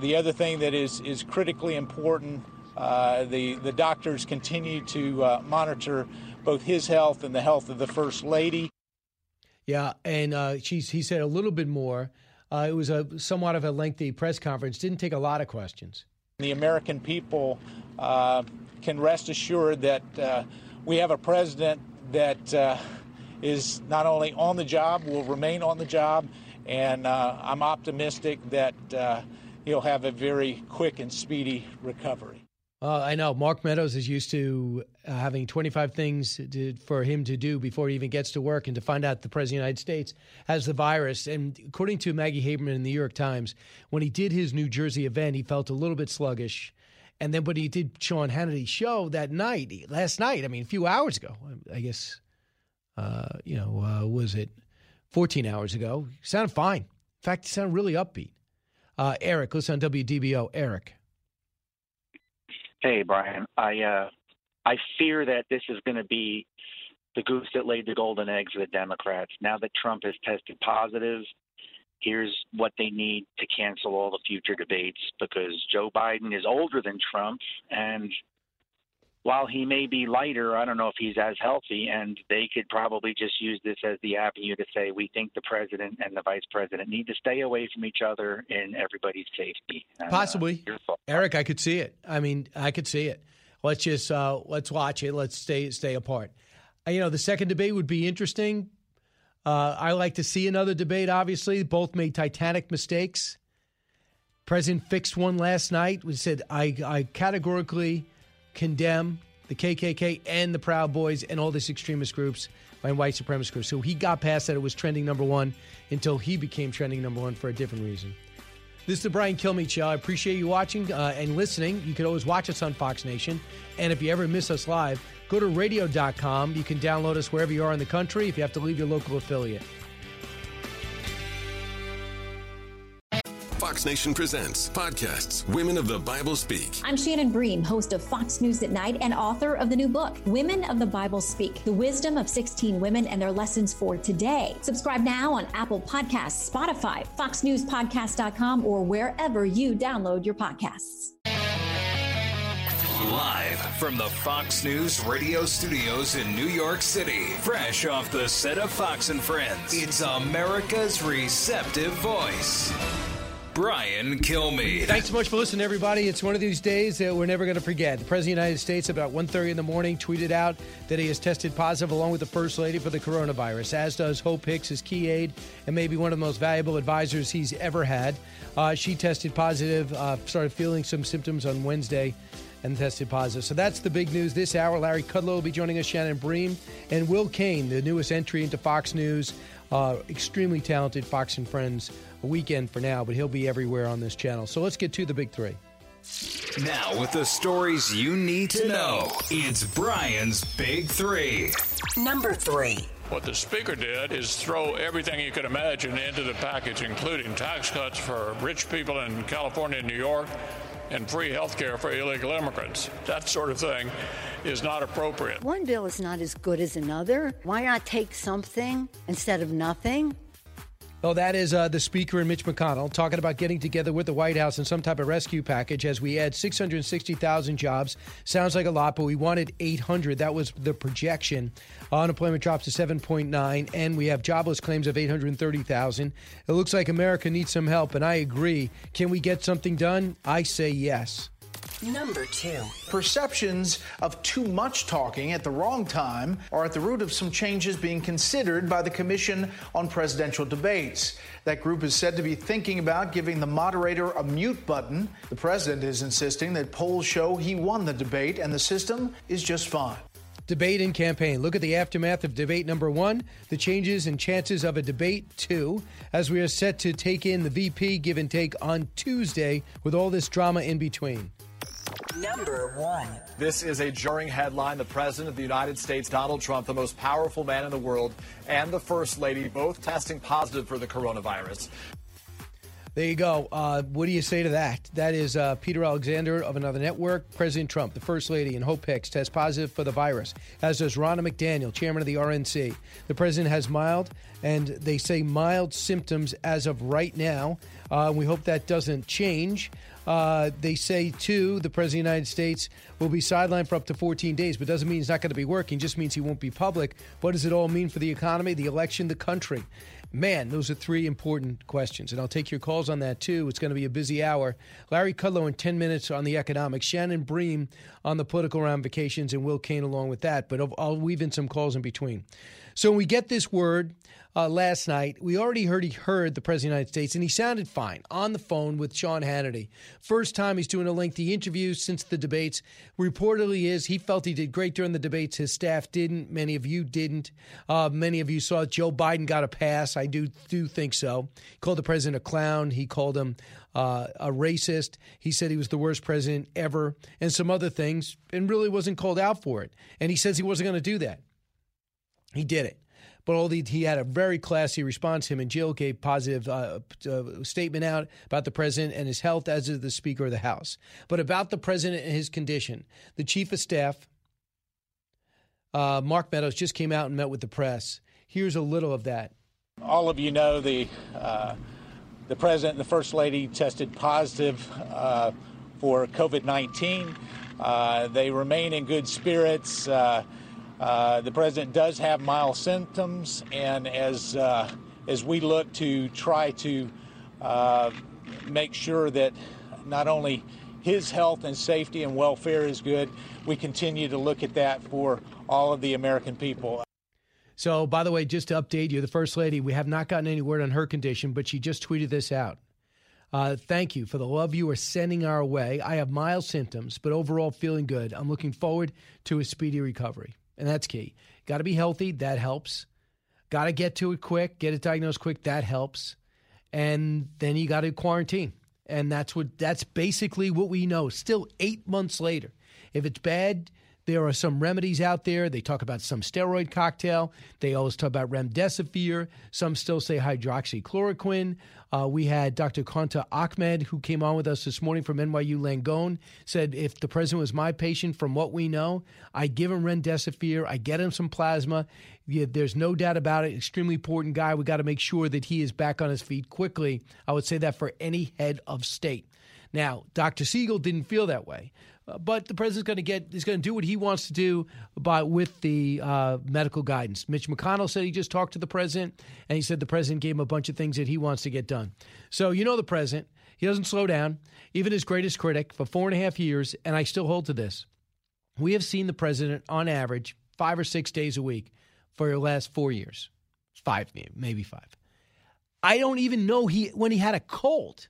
the other thing that is critically important, the doctors continue to monitor both his health and the health of the First Lady. Yeah, and he said a little bit more. It was somewhat of a lengthy press conference. Didn't take a lot of questions. The American people can rest assured that we have a president that is not only on the job, will remain on the job, and I'm optimistic that he'll have a very quick and speedy recovery. I know. Mark Meadows is used to having 25 things for him to do before he even gets to work, and to find out the President of the United States has the virus. And according to Maggie Haberman in the New York Times, when he did his New Jersey event, he felt a little bit sluggish. And then when he did Sean Hannity's show that night, last night, I mean, a few hours ago, I guess, was it 14 hours ago? He sounded fine. In fact, he sounded really upbeat. Eric, listen on WDBO. Eric. Hey, Brian. I fear that this is going to be the goose that laid the golden eggs for the Democrats. Now that Trump has tested positive, here's what they need to cancel all the future debates, because Joe Biden is older than Trump, and while he may be lighter, I don't know if he's as healthy, and they could probably just use this as the avenue to say, we think the president and the vice president need to stay away from each other in everybody's safety. Possibly. Eric, I could see it. I mean, I could see it. Let's just let's watch it. Let's stay apart. You know, the second debate would be interesting. I like to see another debate, obviously. Both made titanic mistakes. President fixed one last night. We said, I categorically condemn the KKK and the Proud Boys and all these extremist groups and white supremacist groups. So he got past that. It was trending number one until he became trending number one for a different reason. This is the Brian Kilmeade Show. I appreciate you watching and listening. You can always watch us on Fox Nation. And if you ever miss us live, go to radio.com. You can download us wherever you are in the country if you have to leave your local affiliate. Fox Nation presents podcasts, Women of the Bible Speak. I'm Shannon Bream, host of Fox News at Night and author of the new book, Women of the Bible Speak, the wisdom of 16 women and their lessons for today. Subscribe now on Apple Podcasts, Spotify, foxnewspodcast.com, or wherever you download your podcasts. Live from the Fox News radio studios in New York City, fresh off the set of Fox and Friends, it's America's receptive voice, Brian Kilmeade. Thanks so much for listening, everybody. It's one of these days that we're never going to forget. The President of the United States, about 1:30 in the morning, tweeted out that he has tested positive along with the First Lady for the coronavirus, as does Hope Hicks, his key aide, and maybe one of the most valuable advisors he's ever had. She tested positive, started feeling some symptoms on Wednesday, and tested positive. So that's the big news this hour. Larry Kudlow will be joining us, Shannon Bream, and Will Kane, the newest entry into Fox News. Extremely talented Fox and Friends weekend for now, but he'll be everywhere on this channel. So let's get to the big three. Now with the stories you need to know, it's Brian's Big Three. Number three. What the speaker did is throw everything you could imagine into the package, including tax cuts for rich people in California and New York, and free health care for illegal immigrants. That sort of thing is not appropriate. One bill is not as good as another. Why not take something instead of nothing? Well, that is the Speaker and Mitch McConnell talking about getting together with the White House in some type of rescue package as we add 660,000 jobs. Sounds like a lot, but we wanted 800. That was the projection. Unemployment drops to 7.9, and we have jobless claims of 830,000. It looks like America needs some help, and I agree. Can we get something done? I say yes. Number two. Perceptions of too much talking at the wrong time are at the root of some changes being considered by the Commission on Presidential Debates. That group is said to be thinking about giving the moderator a mute button. The president is insisting that polls show he won the debate and the system is just fine. Debate and campaign. Look at the aftermath of debate number one, the changes and chances of a debate two, as we are set to take in the VP give and take on Tuesday with all this drama in between. Number one. This is a jarring headline. The President of the United States, Donald Trump, the most powerful man in the world, and the First Lady, both testing positive for the coronavirus. There you go. What do you say to that? That is Peter Alexander of Another Network. President Trump, the First Lady, and Hope Hicks test positive for the virus, as does Ronna McDaniel, chairman of the RNC. The president has mild, and they say mild symptoms as of right now. We hope that doesn't change. They say, too, the President of the United States will be sidelined for up to 14 days, but doesn't mean he's not going to be working, just means he won't be public. What does it all mean for the economy, the election, the country? Man, those are three important questions, and I'll take your calls on that, too. It's going to be a busy hour. Larry Kudlow in 10 minutes on the economics, Shannon Bream on the political ramifications, and Will Kane along with that, but I'll weave in some calls in between. So when we get this word last night, we already heard the President of the United States, and he sounded fine on the phone with Sean Hannity. First time he's doing a lengthy interview since the debates. Reportedly is, he felt he did great during the debates. His staff didn't. Many of you didn't. Many of you saw Joe Biden got a pass. I do think so. He called the president a clown. He called him a racist. He said he was the worst president ever and some other things and really wasn't called out for it. And he says he wasn't going to do that. He did it. But he had a very classy response. Him and Jill gave positive statement out about the president and his health, as is the Speaker of the House. But about the president and his condition, the chief of staff, Mark Meadows, just came out and met with the press. Here's a little of that. All of you know the president and the first lady tested positive for COVID-19. They remain in good spirits. The president does have mild symptoms, and as we look to try to make sure that not only his health and safety and welfare is good, we continue to look at that for all of the American people. So, by the way, just to update you, the First Lady, we have not gotten any word on her condition, but she just tweeted this out. Thank you for the love you are sending our way. I have mild symptoms, but overall feeling good. I'm looking forward to a speedy recovery. And that's key. Got to be healthy. That helps. Got to get to it quick. Get it diagnosed quick. That helps. And then you got to quarantine. And that's basically what we know. Still 8 months later. If it's bad, there are some remedies out there. They talk about some steroid cocktail. They always talk about remdesivir. Some still say hydroxychloroquine. We had Dr. Kanta Ahmed, who came on with us this morning from NYU Langone, said if the president was my patient, from what we know, I give him remdesivir. I get him some plasma. Yeah, there's no doubt about it. Extremely important guy. We got to make sure that he is back on his feet quickly. I would say that for any head of state. Now, Dr. Siegel didn't feel that way. But the president's going to do what he wants to do with the medical guidance. Mitch McConnell said he just talked to the president, and he said the president gave him a bunch of things that he wants to get done. So you know the president. He doesn't slow down, even his greatest critic, for 4.5 years, and I still hold to this. We have seen the president, on average, 5 or 6 days a week for the last 4 years. Maybe five. I don't even know when he had a cold.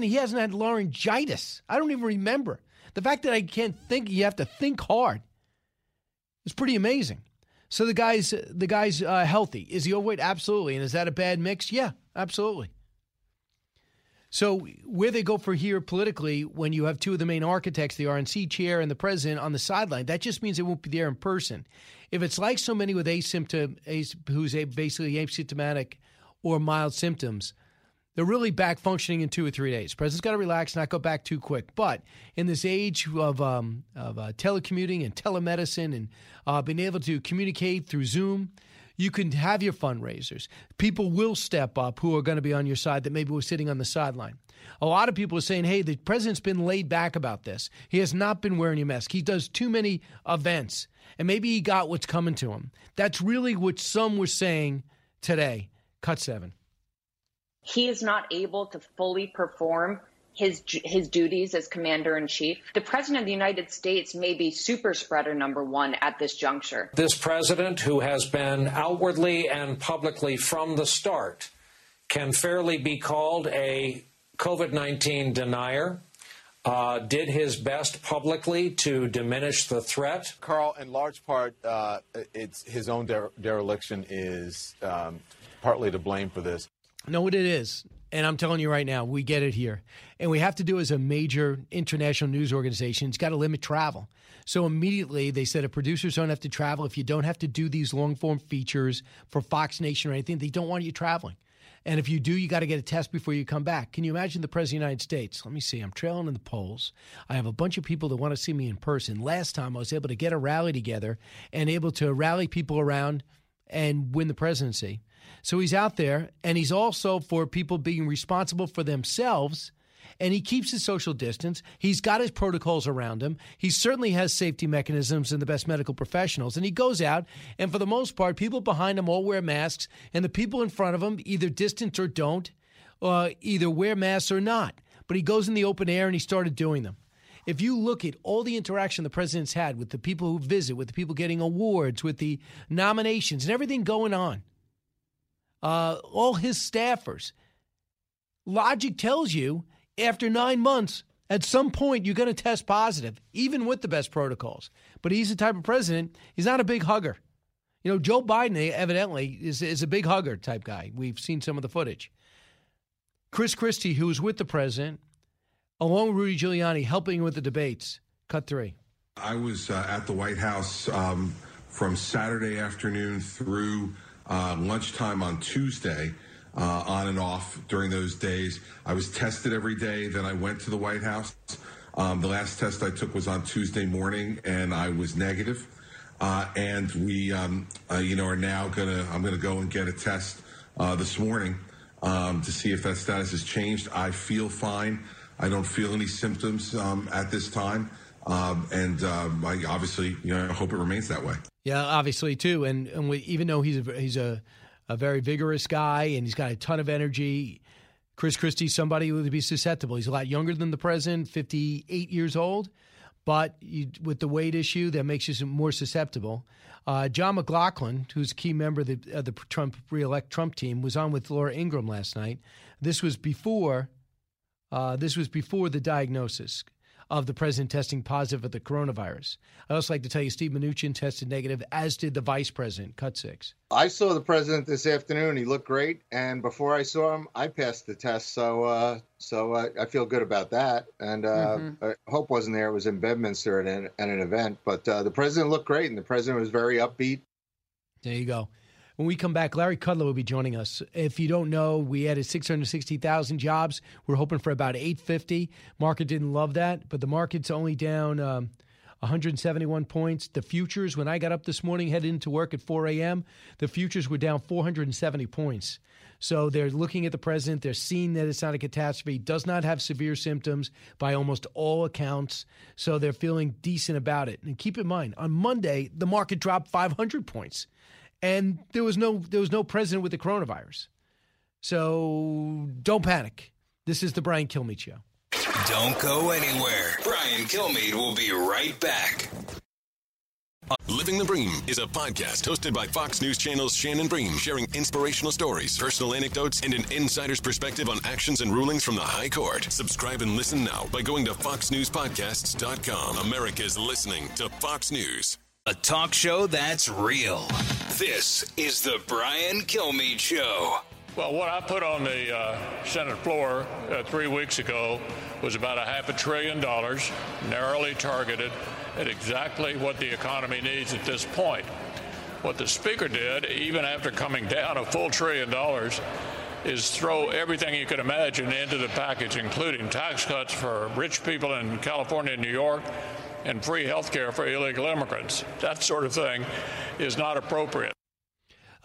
He hasn't had laryngitis. I don't even remember. The fact that I can't think, you have to think hard, is pretty amazing. So the guy's healthy. Is he overweight? Absolutely. And is that a bad mix? Yeah, absolutely. So where they go for here politically, when you have two of the main architects, the RNC chair and the president, on the sideline, that just means they won't be there in person. If it's like so many with who's basically asymptomatic or mild symptoms, they're really back functioning in 2 or 3 days. The president's got to relax, not go back too quick. But in this age of telecommuting and telemedicine and being able to communicate through Zoom, you can have your fundraisers. People will step up who are going to be on your side that maybe were sitting on the sideline. A lot of people are saying, hey, the president's been laid back about this. He has not been wearing a mask. He does too many events. And maybe he got what's coming to him. That's really what some were saying today. Cut 7. He is not able to fully perform his duties as commander in chief. The president of the United States may be super spreader number one at this juncture. This president, who has been outwardly and publicly from the start, can fairly be called a COVID-19 denier, did his best publicly to diminish the threat. Karl, in large part, it's his own dereliction is partly to blame for this. No, it is. And I'm telling you right now, we get it here. And we have to do as a major international news organization, it's got to limit travel. So immediately they said if producers don't have to travel, if you don't have to do these long-form features for Fox Nation or anything, they don't want you traveling. And if you do, you got to get a test before you come back. Can you imagine the president of the United States? Let me see. I'm trailing in the polls. I have a bunch of people that want to see me in person. Last time I was able to get a rally together and able to rally people around and win the presidency. So he's out there, and he's also for people being responsible for themselves, and he keeps his social distance. He's got his protocols around him. He certainly has safety mechanisms and the best medical professionals, and he goes out, and for the most part, people behind him all wear masks, and the people in front of him either distance or don't, either wear masks or not. But he goes in the open air, and he started doing them. If you look at all the interaction the president's had with the people who visit, with the people getting awards, with the nominations and everything going on, all his staffers. Logic tells you after 9 months, at some point, you're going to test positive, even with the best protocols. But he's the type of president, he's not a big hugger. You know, Joe Biden evidently is a big hugger type guy. We've seen some of the footage. Chris Christie, who was with the president, along with Rudy Giuliani, helping with the debates. Cut three. I was at the White House from Saturday afternoon through lunchtime on Tuesday, on and off during those days. I was tested every day. Then I went to the White House. The last test I took was on Tuesday morning, and I was negative. And we, are now I'm gonna go and get a test this morning to see if that status has changed. I feel fine. I don't feel any symptoms at this time. I obviously, I hope it remains that way. Yeah, obviously, too. And even though he's a very vigorous guy and he's got a ton of energy, Chris Christie's somebody who would be susceptible. He's a lot younger than the president, 58 years old. But with the weight issue, that makes you more susceptible. John McLaughlin, who's a key member of the Trump re-elect Trump team, was on with Laura Ingraham last night. This was before the diagnosis of the president testing positive of the coronavirus. I'd also like to tell you Steve Mnuchin tested negative, as did the vice president. Cut six. I saw the president this afternoon. He looked great. And before I saw him, I passed the test. So I feel good about that. And Hope wasn't there. It was in Bedminster at an event. But the president looked great, and the president was very upbeat. There you go. When we come back, Larry Kudlow will be joining us. If you don't know, we added 660,000 jobs. We're hoping for about 850. Market didn't love that, but the market's only down 171 points. The futures, when I got up this morning, headed into work at 4 a.m., the futures were down 470 points. So they're looking at the president. They're seeing that it's not a catastrophe. He does not have severe symptoms by almost all accounts. So they're feeling decent about it. And keep in mind, on Monday, the market dropped 500 points. And there was no president with the coronavirus. So don't panic. This is the Brian Kilmeade Show. Don't go anywhere. Brian Kilmeade will be right back. Living the Bream is a podcast hosted by Fox News Channel's Shannon Bream, sharing inspirational stories, personal anecdotes, and an insider's perspective on actions and rulings from the High Court. Subscribe and listen now by going to foxnewspodcasts.com. America's listening to Fox News. A talk show that's real. This is the Brian Kilmeade Show. Well, what I put on the Senate floor 3 weeks ago was about $500 billion, narrowly targeted at exactly what the economy needs at this point. What the speaker did, even after coming down a full $1 trillion, is throw everything you could imagine into the package, including tax cuts for rich people in California and New York, and free health care for illegal immigrants. That sort of thing is not appropriate.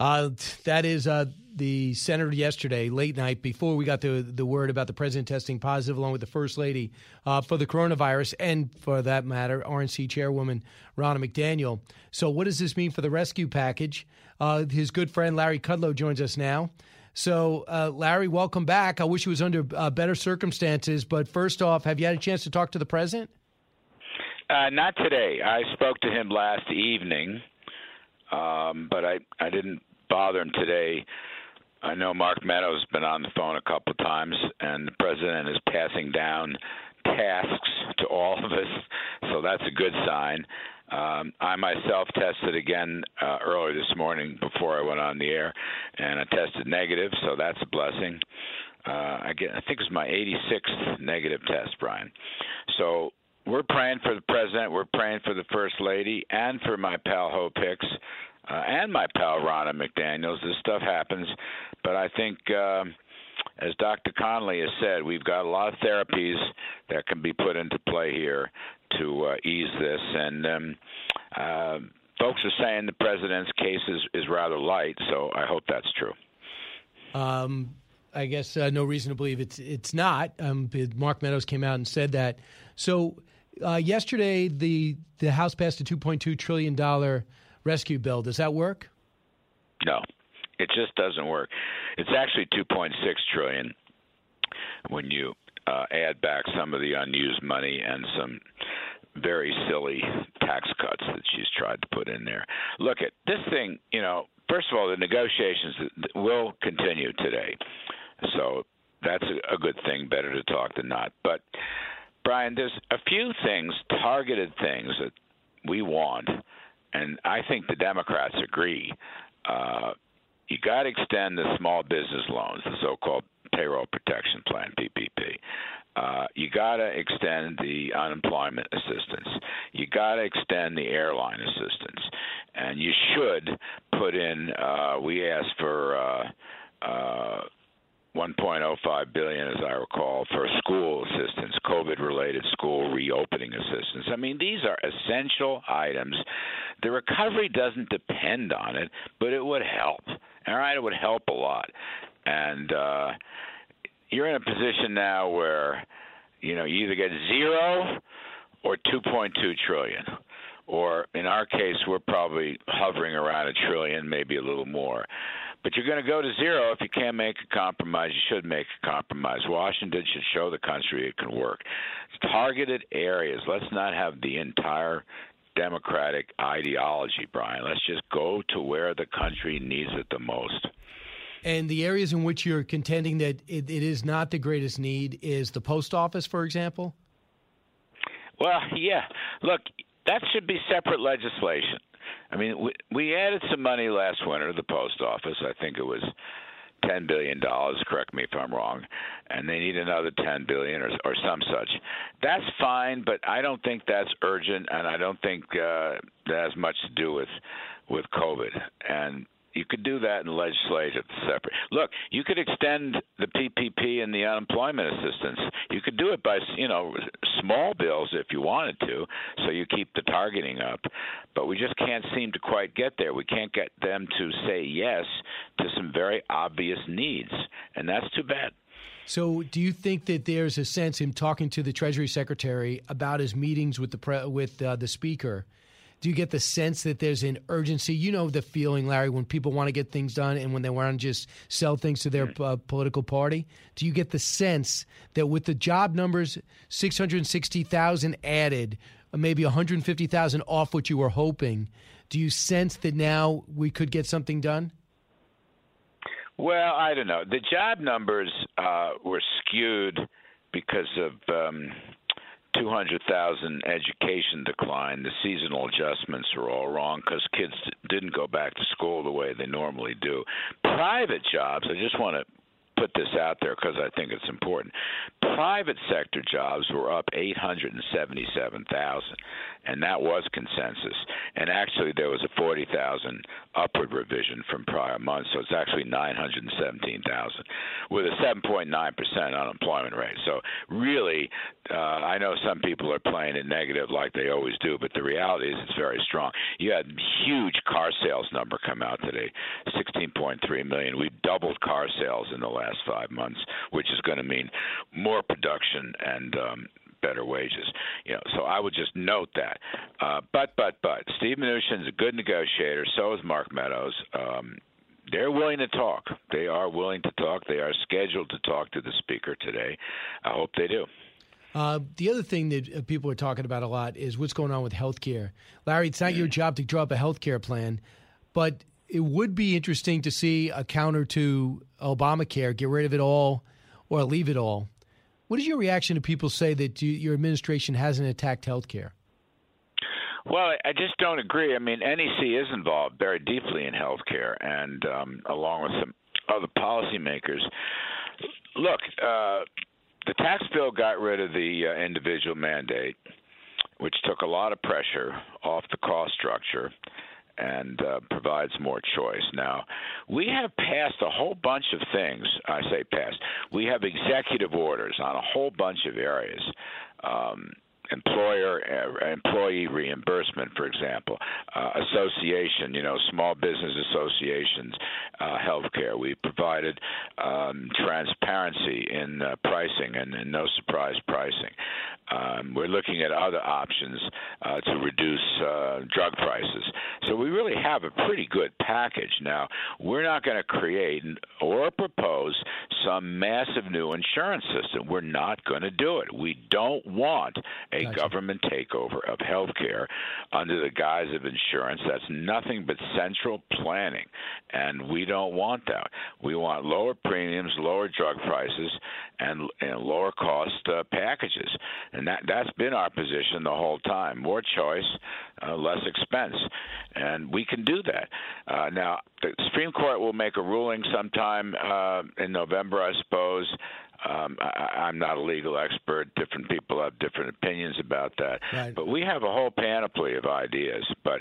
That is the senator yesterday, late night, before we got the word about the president testing positive, along with the first lady for the coronavirus, and for that matter, RNC chairwoman Ronna McDaniel. So what does this mean for the rescue package? His good friend Larry Kudlow joins us now. So, Larry, welcome back. I wish he was under better circumstances. But first off, have you had a chance to talk to the president? Not today. I spoke to him last evening, but I didn't bother him today. I know Mark Meadows has been on the phone a couple of times, and the president is passing down tasks to all of us, so that's a good sign. I myself tested again earlier this morning before I went on the air, and I tested negative, so that's a blessing. I think it was my 86th negative test, Brian. So we're praying for the president, we're praying for the first lady, and for my pal Hope Hicks, and my pal Ronna McDaniel. This stuff happens, but I think as Dr. Connolly has said, we've got a lot of therapies that can be put into play here to ease this. And folks are saying the president's case is rather light, so I hope that's true. I guess no reason to believe it's not. Mark Meadows came out and said that. So yesterday, the House passed a $2.2 trillion rescue bill. Does that work? No. It just doesn't work. It's actually $2.6 trillion when you add back some of the unused money and some very silly tax cuts that she's tried to put in there. Look at this thing, you know, first of all, the negotiations will continue today. So that's a good thing, better to talk than not. But, Brian, there's a few things, targeted things that we want, and I think the Democrats agree. You got to extend the small business loans, the so-called Payroll Protection Plan, PPP. You got to extend the unemployment assistance. You got to extend the airline assistance. And you should put in, we asked for $1.05 billion, as I recall, for school assistance, COVID-related school reopening assistance. I mean, these are essential items. The recovery doesn't depend on it, but it would help. All right, it would help a lot. And you're in a position now where, you know, you either get zero or $2.2 trillion. Or in our case, we're probably hovering around $1 trillion, maybe a little more. But you're going to go to zero if you can't make a compromise. You should make a compromise. Washington should show the country it can work. Targeted areas. Let's not have the entire Democratic ideology, Brian. Let's just go to where the country needs it the most. And the areas in which you're contending that it is not the greatest need is the post office, for example? Well, yeah. Look, that should be separate legislation. I mean, we added some money last winter to the post office. I think it was $10 billion, correct me if I'm wrong, and they need another $10 billion or some such. That's fine, but I don't think that's urgent, and I don't think that has much to do with COVID. And you could do that in legislative separate. Look, you could extend the PPP and the unemployment assistance. You could do it by, you know, small bills if you wanted to, so you keep the targeting up. But we just can't seem to quite get there. We can't get them to say yes to some very obvious needs, and that's too bad. So do you think that there's a sense in talking to the Treasury Secretary about his meetings with the Speaker? Do you get the sense that there's an urgency? You know the feeling, Larry, when people want to get things done and when they want to just sell things to their political party. Do you get the sense that with the job numbers, 660,000 added, maybe 150,000 off what you were hoping, do you sense that now we could get something done? Well, I don't know. The job numbers were skewed because of 200,000 education decline. The seasonal adjustments are all wrong because kids didn't go back to school the way they normally do. Private jobs, I just want to put this out there because I think it's important. Private sector jobs were up 877,000, and that was consensus. And actually, there was a 40,000 upward revision from prior months, so it's actually 917,000 with a 7.9% unemployment rate. So really, I know some people are playing it negative like they always do, but the reality is it's very strong. You had huge car sales number come out today, 16.3 million. We've doubled car sales in the last 5 months, which is going to mean more production and better wages. You know, so I would just note that. But Steve Mnuchin is a good negotiator. So is Mark Meadows. They're willing to talk. They are willing to talk. They are scheduled to talk to the speaker today. I hope they do. The other thing that people are talking about a lot is what's going on with health care. Larry, it's not your job to draw up a health care plan, but it would be interesting to see a counter to Obamacare, get rid of it all or leave it all. What is your reaction to people say that your administration hasn't attacked health care? Well, I just don't agree. I mean, NEC is involved very deeply in health care, and along with some other policymakers. Look, the tax bill got rid of the individual mandate, which took a lot of pressure off the cost structure and provides more choice. Now, we have passed a whole bunch of things. I say passed. We have executive orders on a whole bunch of areas. Employee reimbursement, for example, association, small business associations, healthcare. We provided transparency in pricing and no surprise pricing. We're looking at other options to reduce drug prices. So we really have a pretty good package. Now, we're not going to create or propose some massive new insurance system. We're not going to do it. We don't want a government takeover of health care under the guise of insurance. That's nothing but central planning, and we don't want that. We want lower premiums, lower drug prices, and lower cost packages. And that's been our position the whole time. More choice, less expense. And we can do that. Now, the Supreme Court will make a ruling sometime in November, I suppose. I'm not a legal expert. Different people have different opinions about that. Right. But we have a whole panoply of ideas. But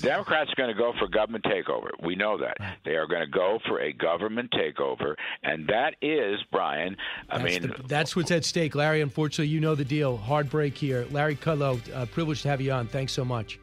Democrats are going to go for government takeover. We know that. Right. They are going to go for a government takeover. And that is, Brian, that's what's at stake. Larry, unfortunately, you know the deal. Hard break here. Larry Kudlow, privileged to have you on. Thanks so much.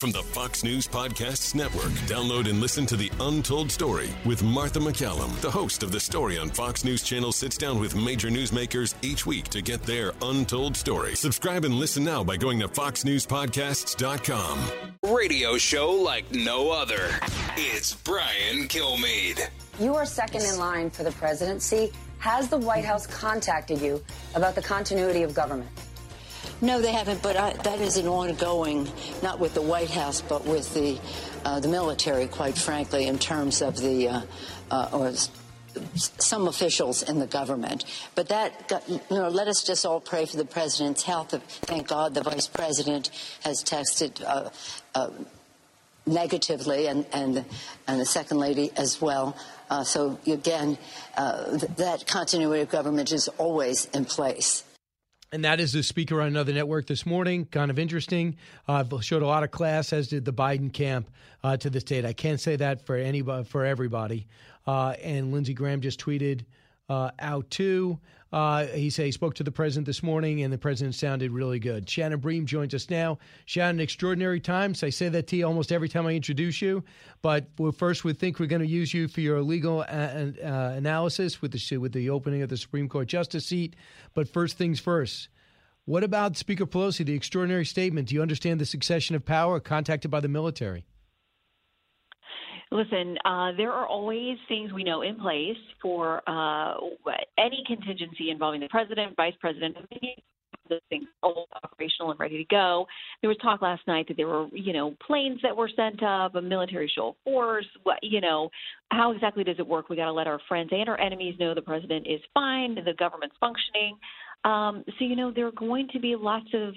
From the Fox News Podcasts Network, download and listen to The Untold Story with Martha McCallum. The host of The Story on Fox News Channel sits down with major newsmakers each week to get their untold story. Subscribe and listen now by going to foxnewspodcasts.com. Radio show like no other. It's Brian Kilmeade. You are second in line for the presidency. Has the White House contacted you about the continuity of government? No, they haven't, but that is an ongoing, not with the White House, but with the military, quite frankly, in terms of some officials in the government. But let us just all pray for the president's health. Thank God the vice president has tested negatively and the second lady as well. So, again, that continuity of government is always in place. And that is the speaker on another network this morning. Kind of interesting. Showed a lot of class, as did the Biden camp to this date. I can't say that for everybody. And Lindsey Graham just tweeted out, too. He said he spoke to the president this morning, and the president sounded really good. Shannon Bream joins us now. Shannon, extraordinary times. I say that to you almost every time I introduce you. But first, we think we're going to use you for your legal analysis with the opening of the Supreme Court justice seat. But first things first. What about Speaker Pelosi, the extraordinary statement? Do you understand the succession of power contacted by the military? Listen, there are always things we know in place for any contingency involving the president, vice president, those things all operational and ready to go. There was talk last night that there were, planes that were sent up, a military show of force. How exactly does it work? We got to let our friends and our enemies know the president is fine, the government's functioning. So, there are going to be lots of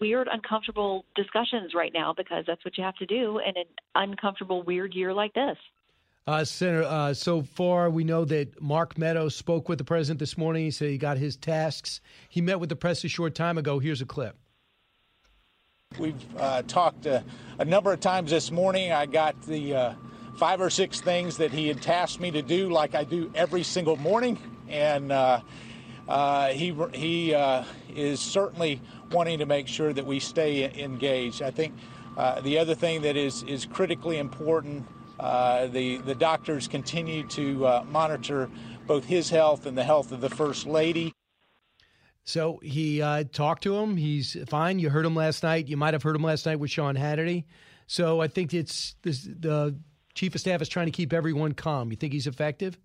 weird, uncomfortable discussions right now because that's what you have to do in an uncomfortable, weird year like this. Senator, so far we know that Mark Meadows spoke with the president this morning. He said he got his tasks. He met with the press a short time ago. Here's a clip. We've talked a number of times this morning. I got the 5 or 6 things that he had tasked me to do like I do every single morning. And he is certainly wanting to make sure that we stay engaged. I think the other thing that is critically important, the doctors continue to monitor both his health and the health of the First Lady. So he talked to him. He's fine. You heard him last night. You might have heard him last night with Sean Hannity. So I think it's the chief of staff is trying to keep everyone calm. You think he's effective?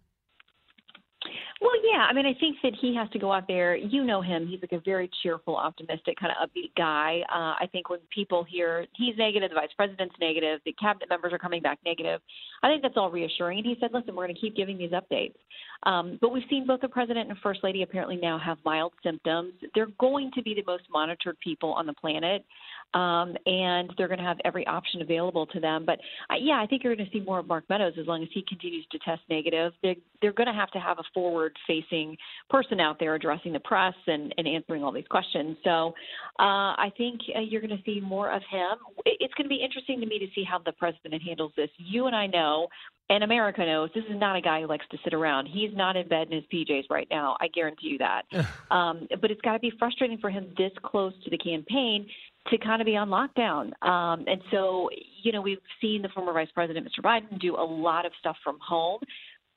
Well, yeah. I mean, I think that he has to go out there. You know him. He's like a very cheerful, optimistic, kind of upbeat guy. I think when people hear he's negative, the vice president's negative, the cabinet members are coming back negative, I think that's all reassuring. And he said, listen, we're going to keep giving these updates. But we've seen both the president and first lady apparently now have mild symptoms. They're going to be the most monitored people on the planet. And they're going to have every option available to them. But, I think you're going to see more of Mark Meadows as long as he continues to test negative. They're going to have a forward-facing person out there addressing the press and answering all these questions. So I think you're going to see more of him. It's going to be interesting to me to see how the president handles this. You and I know, and America knows, this is not a guy who likes to sit around. He's not in bed in his PJs right now. I guarantee you that. But it's got to be frustrating for him this close to the campaign to kind of be on lockdown. And so, you know, we've seen the former Vice President, Mr. Biden, do a lot of stuff from home.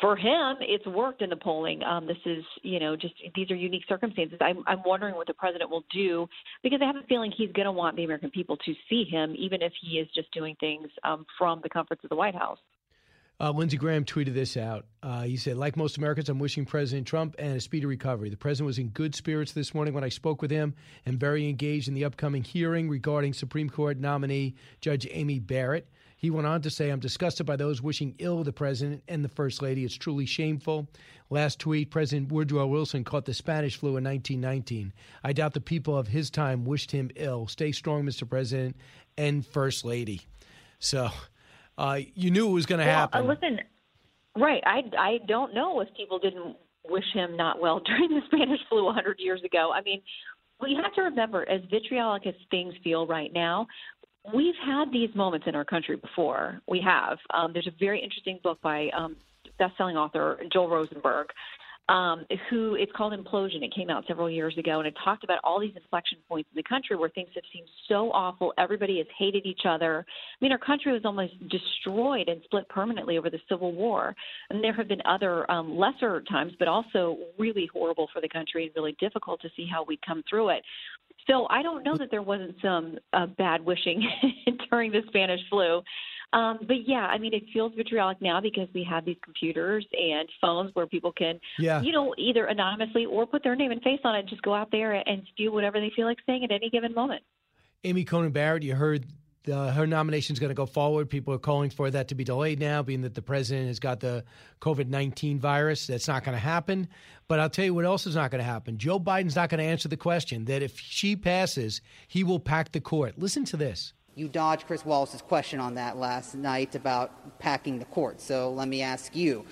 For him, it's worked in the polling. This is, you know, just these are unique circumstances. I'm wondering what the president will do, because I have a feeling he's going to want the American people to see him, even if he is just doing things from the comforts of the White House. Lindsey Graham tweeted this out. He said, like most Americans, I'm wishing President Trump and a speedy recovery. The president was in good spirits this morning when I spoke with him, and very engaged in the upcoming hearing regarding Supreme Court nominee Judge Amy Barrett. He went on to say, I'm disgusted by those wishing ill the president and the first lady. It's truly shameful. Last tweet, President Woodrow Wilson caught the Spanish flu in 1919. I doubt the people of his time wished him ill. Stay strong, Mr. President and first lady. So... you knew it was going to happen. Listen, right. I don't know if people didn't wish him not well during the Spanish flu 100 years ago. I mean, we have to remember, as vitriolic as things feel right now, we've had these moments in our country before. We have. There's a very interesting book by best-selling author Joel Rosenberg, who it's called Implosion. It came out several years ago, and it talked about all these inflection points in the country where things have seemed so awful. Everybody has hated each other. I mean, our country was almost destroyed and split permanently over the Civil War. And there have been other lesser times, but also really horrible for the country and really difficult to see how we come through it. So I don't know that there wasn't some bad wishing during the Spanish flu. But, yeah, I mean, it feels vitriolic now because we have these computers and phones where people can, you know, either anonymously or put their name and face on it and just go out there and spew whatever they feel like saying at any given moment. Amy Coney Barrett, you heard her nomination is going to go forward. People are calling for that to be delayed now, being that the president has got the COVID-19 virus. That's not going to happen. But I'll tell you what else is not going to happen. Joe Biden's not going to answer the question that if she passes, he will pack the court. Listen to this. You dodged Chris Wallace's question on that last night about packing the court. So let me ask you,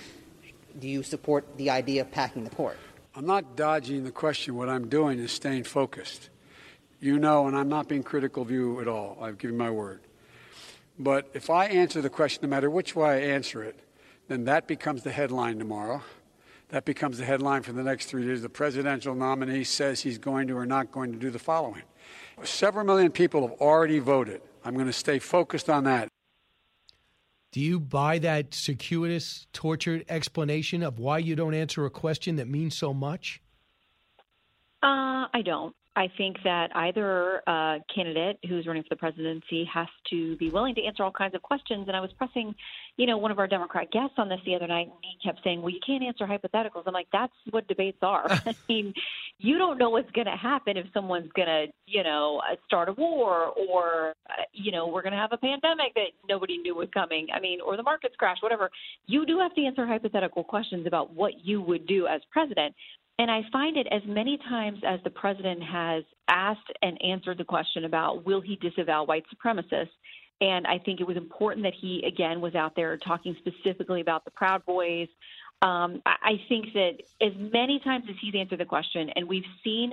do you support the idea of packing the court? I'm not dodging the question. What I'm doing is staying focused. You know, and I'm not being critical of you at all. I've given my word. But if I answer the question, no matter which way I answer it, then that becomes the headline tomorrow. That becomes the headline for the next 3 days. The presidential nominee says he's going to or not going to do the following. Several million people have already voted. I'm going to stay focused on that. Do you buy that circuitous, tortured explanation of why you don't answer a question that means so much? I don't. I think that either candidate who's running for the presidency has to be willing to answer all kinds of questions. And I was pressing, you know, one of our Democrat guests on this the other night, and he kept saying, well, you can't answer hypotheticals. I'm like, that's what debates are. I mean, you don't know what's going to happen if someone's going to, you know, start a war or, you know, we're going to have a pandemic that nobody knew was coming. I mean, or the markets crash, whatever. You do have to answer hypothetical questions about what you would do as president. And I find it as many times as the president has asked and answered the question about will he disavow white supremacists, and I think it was important that he, again, was out there talking specifically about the Proud Boys. I think that as many times as he's answered the question, and we've seen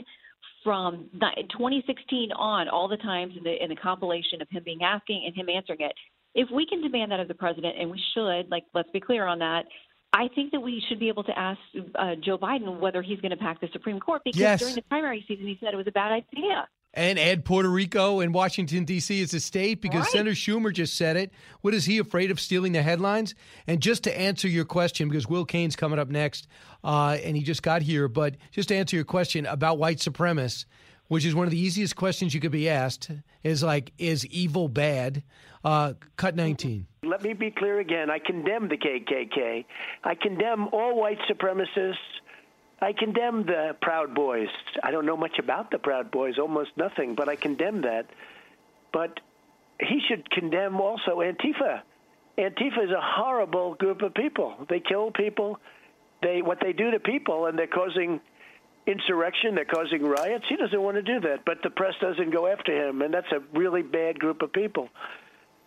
from 2016 on all the times in the compilation of him being asking and him answering it, if we can demand that of the president, and we should, like, let's be clear on that, I think that we should be able to ask Joe Biden whether he's going to pack the Supreme Court, because during the primary season, he said it was a bad idea. And add Puerto Rico and Washington, D.C. as a state, because Senator Schumer just said it. What is he afraid of, stealing the headlines? And just to answer your question, because Will Cain's coming up next, and he just got here, but just to answer your question about white supremacists, which is one of the easiest questions you could be asked, is like, is evil bad? Cut 19. Let me be clear again. I condemn the KKK. I condemn all white supremacists. I condemn the Proud Boys. I don't know much about the Proud Boys, almost nothing, but I condemn that. But he should condemn also Antifa. Antifa is a horrible group of people. They kill people. What they do to people, and they're causing insurrection, they're causing riots. He doesn't want to do that, but the press doesn't go after him, and that's a really bad group of people.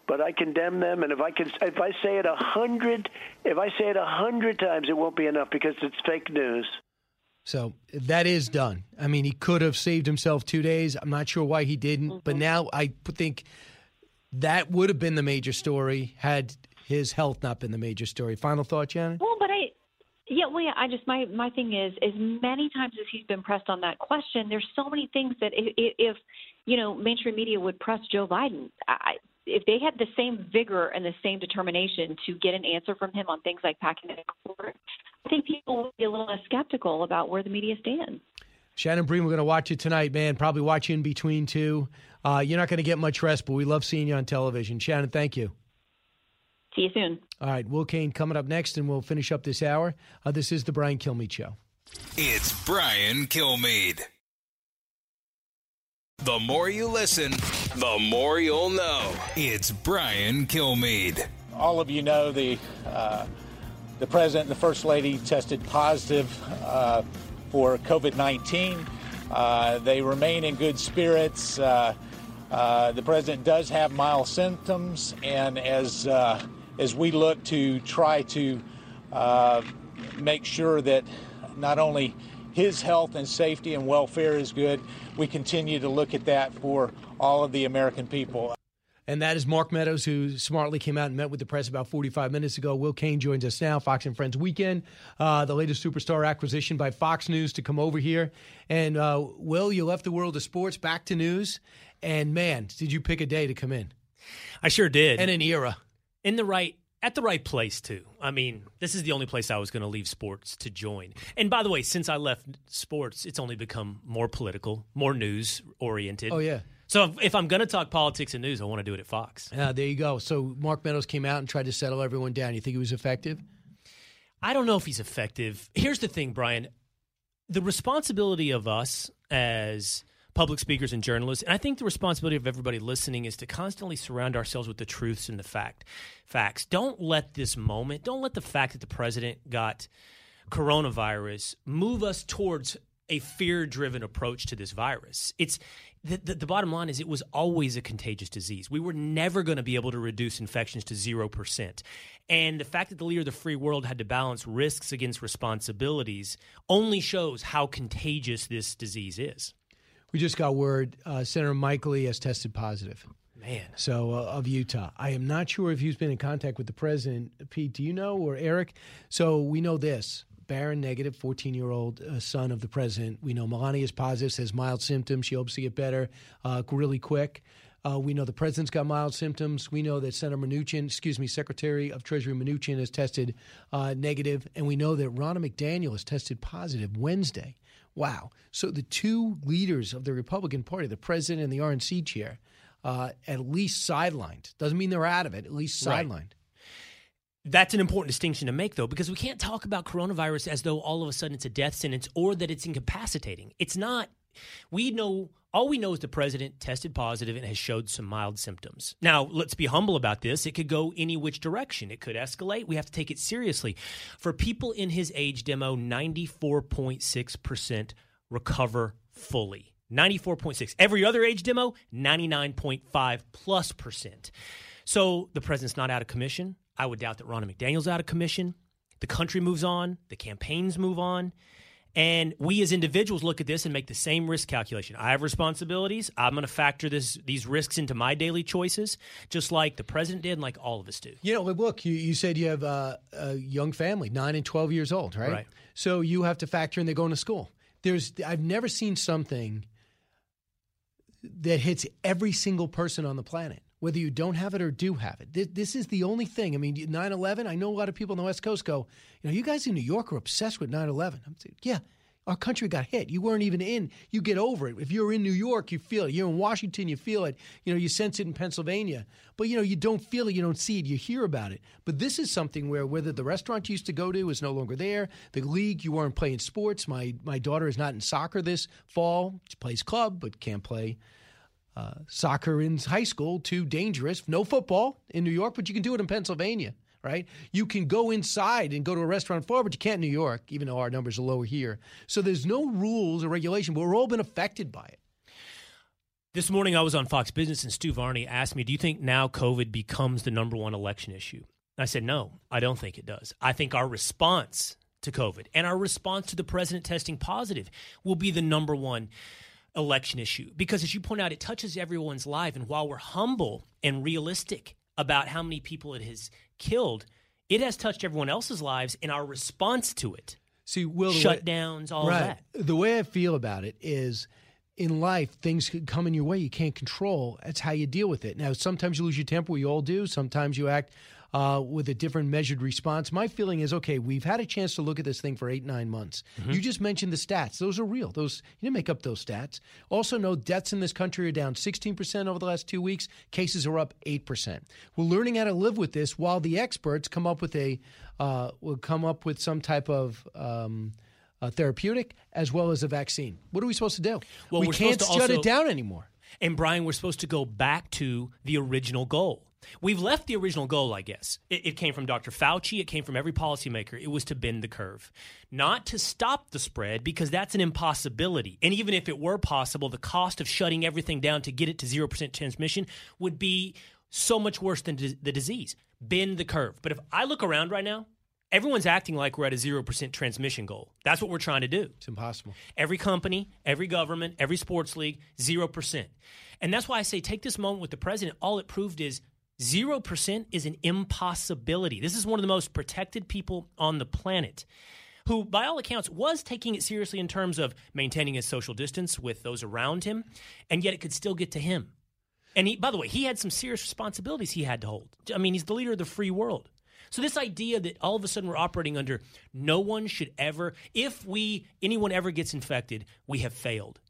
But I condemn them, and if I say it 100 times, it won't be enough because it's fake news. So that is done. I mean, he could have saved himself 2 days. I'm not sure why he didn't, but now I think that would have been the major story had his health not been the major story. Final thought, Janet? Well, but my thing is, as many times as he's been pressed on that question, there's so many things that if you know, mainstream media would press Joe Biden, if they had the same vigor and the same determination to get an answer from him on things like packing the court, I think people would be a little less skeptical about where the media stands. Shannon Bream, we're going to watch you tonight, man. Probably watch you in between, too. You're not going to get much rest, but we love seeing you on television. Shannon, thank you. See you soon. All right. Will Kane coming up next, and we'll finish up this hour. This is The Brian Kilmeade Show. It's Brian Kilmeade. The more you listen, the more you'll know. It's Brian Kilmeade. All of you know the president and the first lady tested positive for COVID-19. They remain in good spirits. The president does have mild symptoms, and as we look to try to make sure that not only his health and safety and welfare is good, we continue to look at that for all of the American people. And that is Mark Meadows, who smartly came out and met with the press about 45 minutes ago. Will Kane joins us now, Fox and Friends Weekend, the latest superstar acquisition by Fox News to come over here. And, Will, you left the world of sports, back to news. And, man, did you pick a day to come in? I sure did. And an era. At the right place, too. I mean, this is the only place I was going to leave sports to join. And by the way, since I left sports, it's only become more political, more news-oriented. Oh, yeah. So if I'm going to talk politics and news, I want to do it at Fox. Yeah, there you go. So Mark Meadows came out and tried to settle everyone down. You think he was effective? I don't know if he's effective. Here's the thing, Brian. The responsibility of us as public speakers and journalists, and I think the responsibility of everybody listening, is to constantly surround ourselves with the truths and the facts. Don't let the fact that the president got coronavirus move us towards a fear-driven approach to this virus. The bottom line is it was always a contagious disease. We were never going to be able to reduce infections to 0%. And the fact that the leader of the free world had to balance risks against responsibilities only shows how contagious this disease is. We just got word Senator Mike Lee has tested positive. Man. So, of Utah. I am not sure if he's been in contact with the president. Pete, do you know, or Eric? So we know this. Barron negative, 14-year-old son of the president. We know Melania is positive, has mild symptoms. She hopes to get better really quick. We know the president's got mild symptoms. We know that Secretary of Treasury Mnuchin has tested negative. And we know that Ronna McDaniel has tested positive Wednesday. Wow. So the two leaders of the Republican Party, the president and the RNC chair, at least sidelined. Doesn't mean they're out of it, at least sidelined. Right. That's an important distinction to make, though, because we can't talk about coronavirus as though all of a sudden it's a death sentence or that it's incapacitating. It's not. All we know is the president tested positive and has showed some mild symptoms. Now, let's be humble about this. It could go any which direction. It could escalate. We have to take it seriously. For people in his age demo, 94.6% recover fully. 94.6. Every other age demo, 99.5+%. So the president's not out of commission. I would doubt that Ronna McDaniel's out of commission. The country moves on. The campaigns move on. And we as individuals look at this and make the same risk calculation. I have responsibilities. I'm going to factor these risks into my daily choices, just like the president did and like all of us do. You know, look, you said you have a young family, 9 and 12 years old, right? Right. So you have to factor in they're going to school. I've never seen something that hits every single person on the planet, whether you don't have it or do have it. This is the only thing. I mean, 9/11, I know a lot of people on the West Coast go, you guys in New York are obsessed with 9/11. I'm saying, yeah, Our country got hit. You weren't even in. You get over it. If you're in New York, you feel it. You're in Washington, you feel it. You know, you sense it in Pennsylvania. But, you know, you don't feel it. You don't see it. You hear about it. But this is something where whether the restaurant you used to go to is no longer there, the league, you weren't playing sports. My daughter is not in soccer this fall. She plays club but can't play soccer in high school. Too dangerous. No football in New York, but you can do it in Pennsylvania. Right? You can go inside and go to a restaurant floor, but you can't in New York, even though our numbers are lower here. So there's no rules or regulation, but we're all been affected by it. This morning I was on Fox Business and Stu Varney asked me, do you think now COVID becomes the number one election issue? And I said, no, I don't think it does. I think our response to COVID and our response to the president testing positive will be the number one election issue. Because as you point out, it touches everyone's life. And while we're humble and realistic about how many people it has killed, it has touched everyone else's lives in our response to it. See, Will, shutdowns, all right, that. The way I feel about it is, in life, things could come in your way you can't control. That's how you deal with it. Now, sometimes you lose your temper. We all do. Sometimes you act with a different measured response. My feeling is, okay, we've had a chance to look at this thing for 8-9 months. Mm-hmm. You just mentioned the stats. Those are real. Those, you didn't make up those stats. Also, no, deaths in this country are down 16% over the last 2 weeks. Cases are up 8%. We're learning how to live with this while the experts come up with some type of therapeutic as well as a vaccine. What are we supposed to do? Well, we can't shut it down anymore. And Brian, we're supposed to go back to the original goal. We've left the original goal, I guess. It came from Dr. Fauci. It came from every policymaker. It was to bend the curve, not to stop the spread, because that's an impossibility. And even if it were possible, the cost of shutting everything down to get it to 0% transmission would be so much worse than the disease. Bend the curve. But if I look around right now, everyone's acting like we're at a 0% transmission goal. That's what we're trying to do. It's impossible. Every company, every government, every sports league, 0%. And that's why I say take this moment with the president. All it proved is 0% is an impossibility. This is one of the most protected people on the planet who, by all accounts, was taking it seriously in terms of maintaining his social distance with those around him, and yet it could still get to him. And he, by the way, he had some serious responsibilities he had to hold. I mean, he's the leader of the free world. So this idea that all of a sudden we're operating under no one should ever, if anyone ever gets infected, we have failed.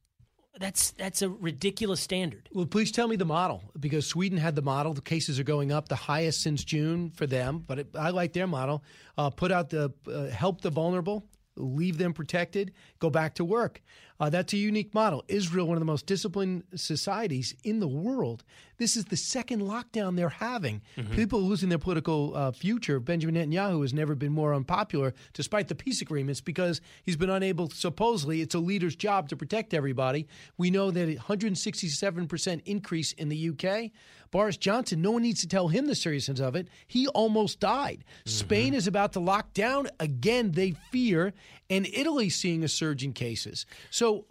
That's a ridiculous standard. Well, please tell me the model, because Sweden had the model. The cases are going up, the highest since June for them. But I like their model. Help the vulnerable, leave them protected, go back to work. That's a unique model. Israel, one of the most disciplined societies in the world. This is the second lockdown they're having. Mm-hmm. People losing their political future. Benjamin Netanyahu has never been more unpopular, despite the peace agreements, because he's been unable, supposedly, it's a leader's job to protect everybody. We know that 167% increase in the UK. Boris Johnson, no one needs to tell him the seriousness of it. He almost died. Mm-hmm. Spain is about to lock down again, they fear, and Italy's seeing a surge in cases. So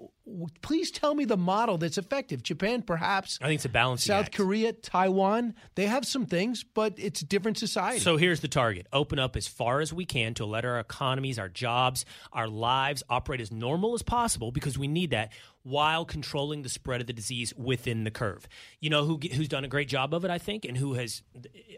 please tell me the model that's effective. Japan, perhaps. I think it's a balancing act. South Korea, Taiwan, they have some things, but it's a different society. So here's the target. Open up as far as we can to let our economies, our jobs, our lives operate as normal as possible, because we need that, while controlling the spread of the disease within the curve. You know who's done a great job of it, I think, and who has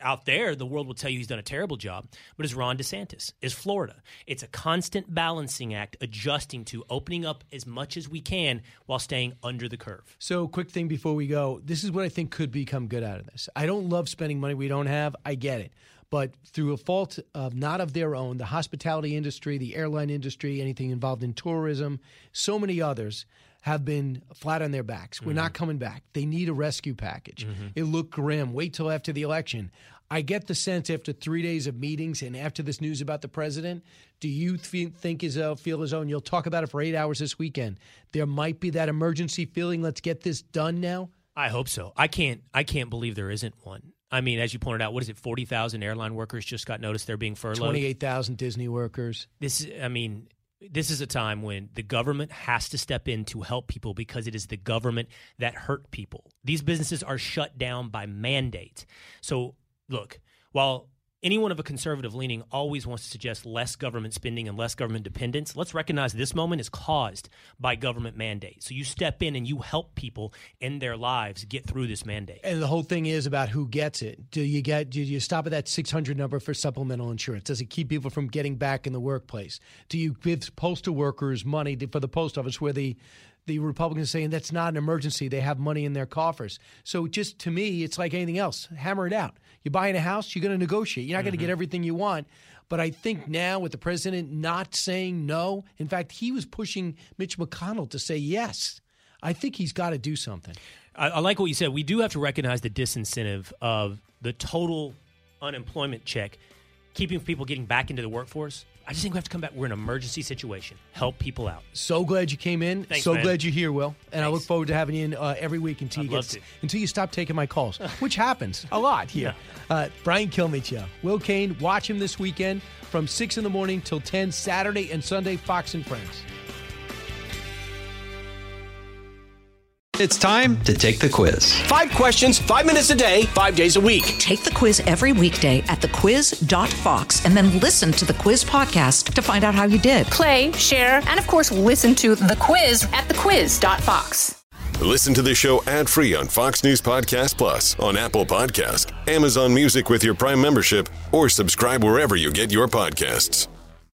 out there, the world will tell you he's done a terrible job, but it's Ron DeSantis, is Florida. It's a constant balancing act, adjusting to opening up as much as we can while staying under the curve. So quick thing before we go, this is what I think could become good out of this. I don't love spending money we don't have. I get it. But through a fault of not of their own, the hospitality industry, the airline industry, anything involved in tourism, so many others have been flat on their backs. We're mm-hmm. not coming back. They need a rescue package. Mm-hmm. It looked grim. Wait till after the election. I get the sense after 3 days of meetings and after this news about the president, do you feel as though, and you'll talk about it for 8 hours this weekend, there might be that emergency feeling, let's get this done now? I hope so. I can't believe there isn't one. I mean, as you pointed out, what is it, 40,000 airline workers just got noticed they're being furloughed? 28,000 Disney workers. This is a time when the government has to step in to help people, because it is the government that hurt people. These businesses are shut down by mandate. So, look, while anyone of a conservative leaning always wants to suggest less government spending and less government dependence. Let's recognize this moment is caused by government mandate. So you step in and you help people in their lives get through this mandate. And the whole thing is about who gets it. Do you stop at that 600 number for supplemental insurance? Does it keep people from getting back in the workplace? Do you give postal workers money for the post office where the Republicans are saying that's not an emergency? They have money in their coffers. So just to me, it's like anything else. Hammer it out. You're buying a house, you're going to negotiate. You're not going to get everything you want. But I think now with the president not saying no, in fact, he was pushing Mitch McConnell to say yes. I think he's got to do something. I like what you said. We do have to recognize the disincentive of the total unemployment check, keeping people getting back into the workforce. I just think we have to come back. We're in an emergency situation. Help people out. So glad you came in. Thanks, so man. Glad you're here, Will. And thanks. I look forward to having you in every week until you stop taking my calls, which happens a lot here. Yeah. Brian Kilmeade, yeah. Will Kane, watch him this weekend from 6 in the morning till 10, Saturday and Sunday, Fox and Friends. It's time to take the quiz. 5 questions, 5 minutes a day, 5 days a week. Take the quiz every weekday at thequiz.fox and then listen to the quiz podcast to find out how you did. Play, share, and of course, listen to the quiz at thequiz.fox. Listen to the show ad-free on Fox News Podcast Plus, on Apple Podcasts, Amazon Music with your Prime membership, or subscribe wherever you get your podcasts.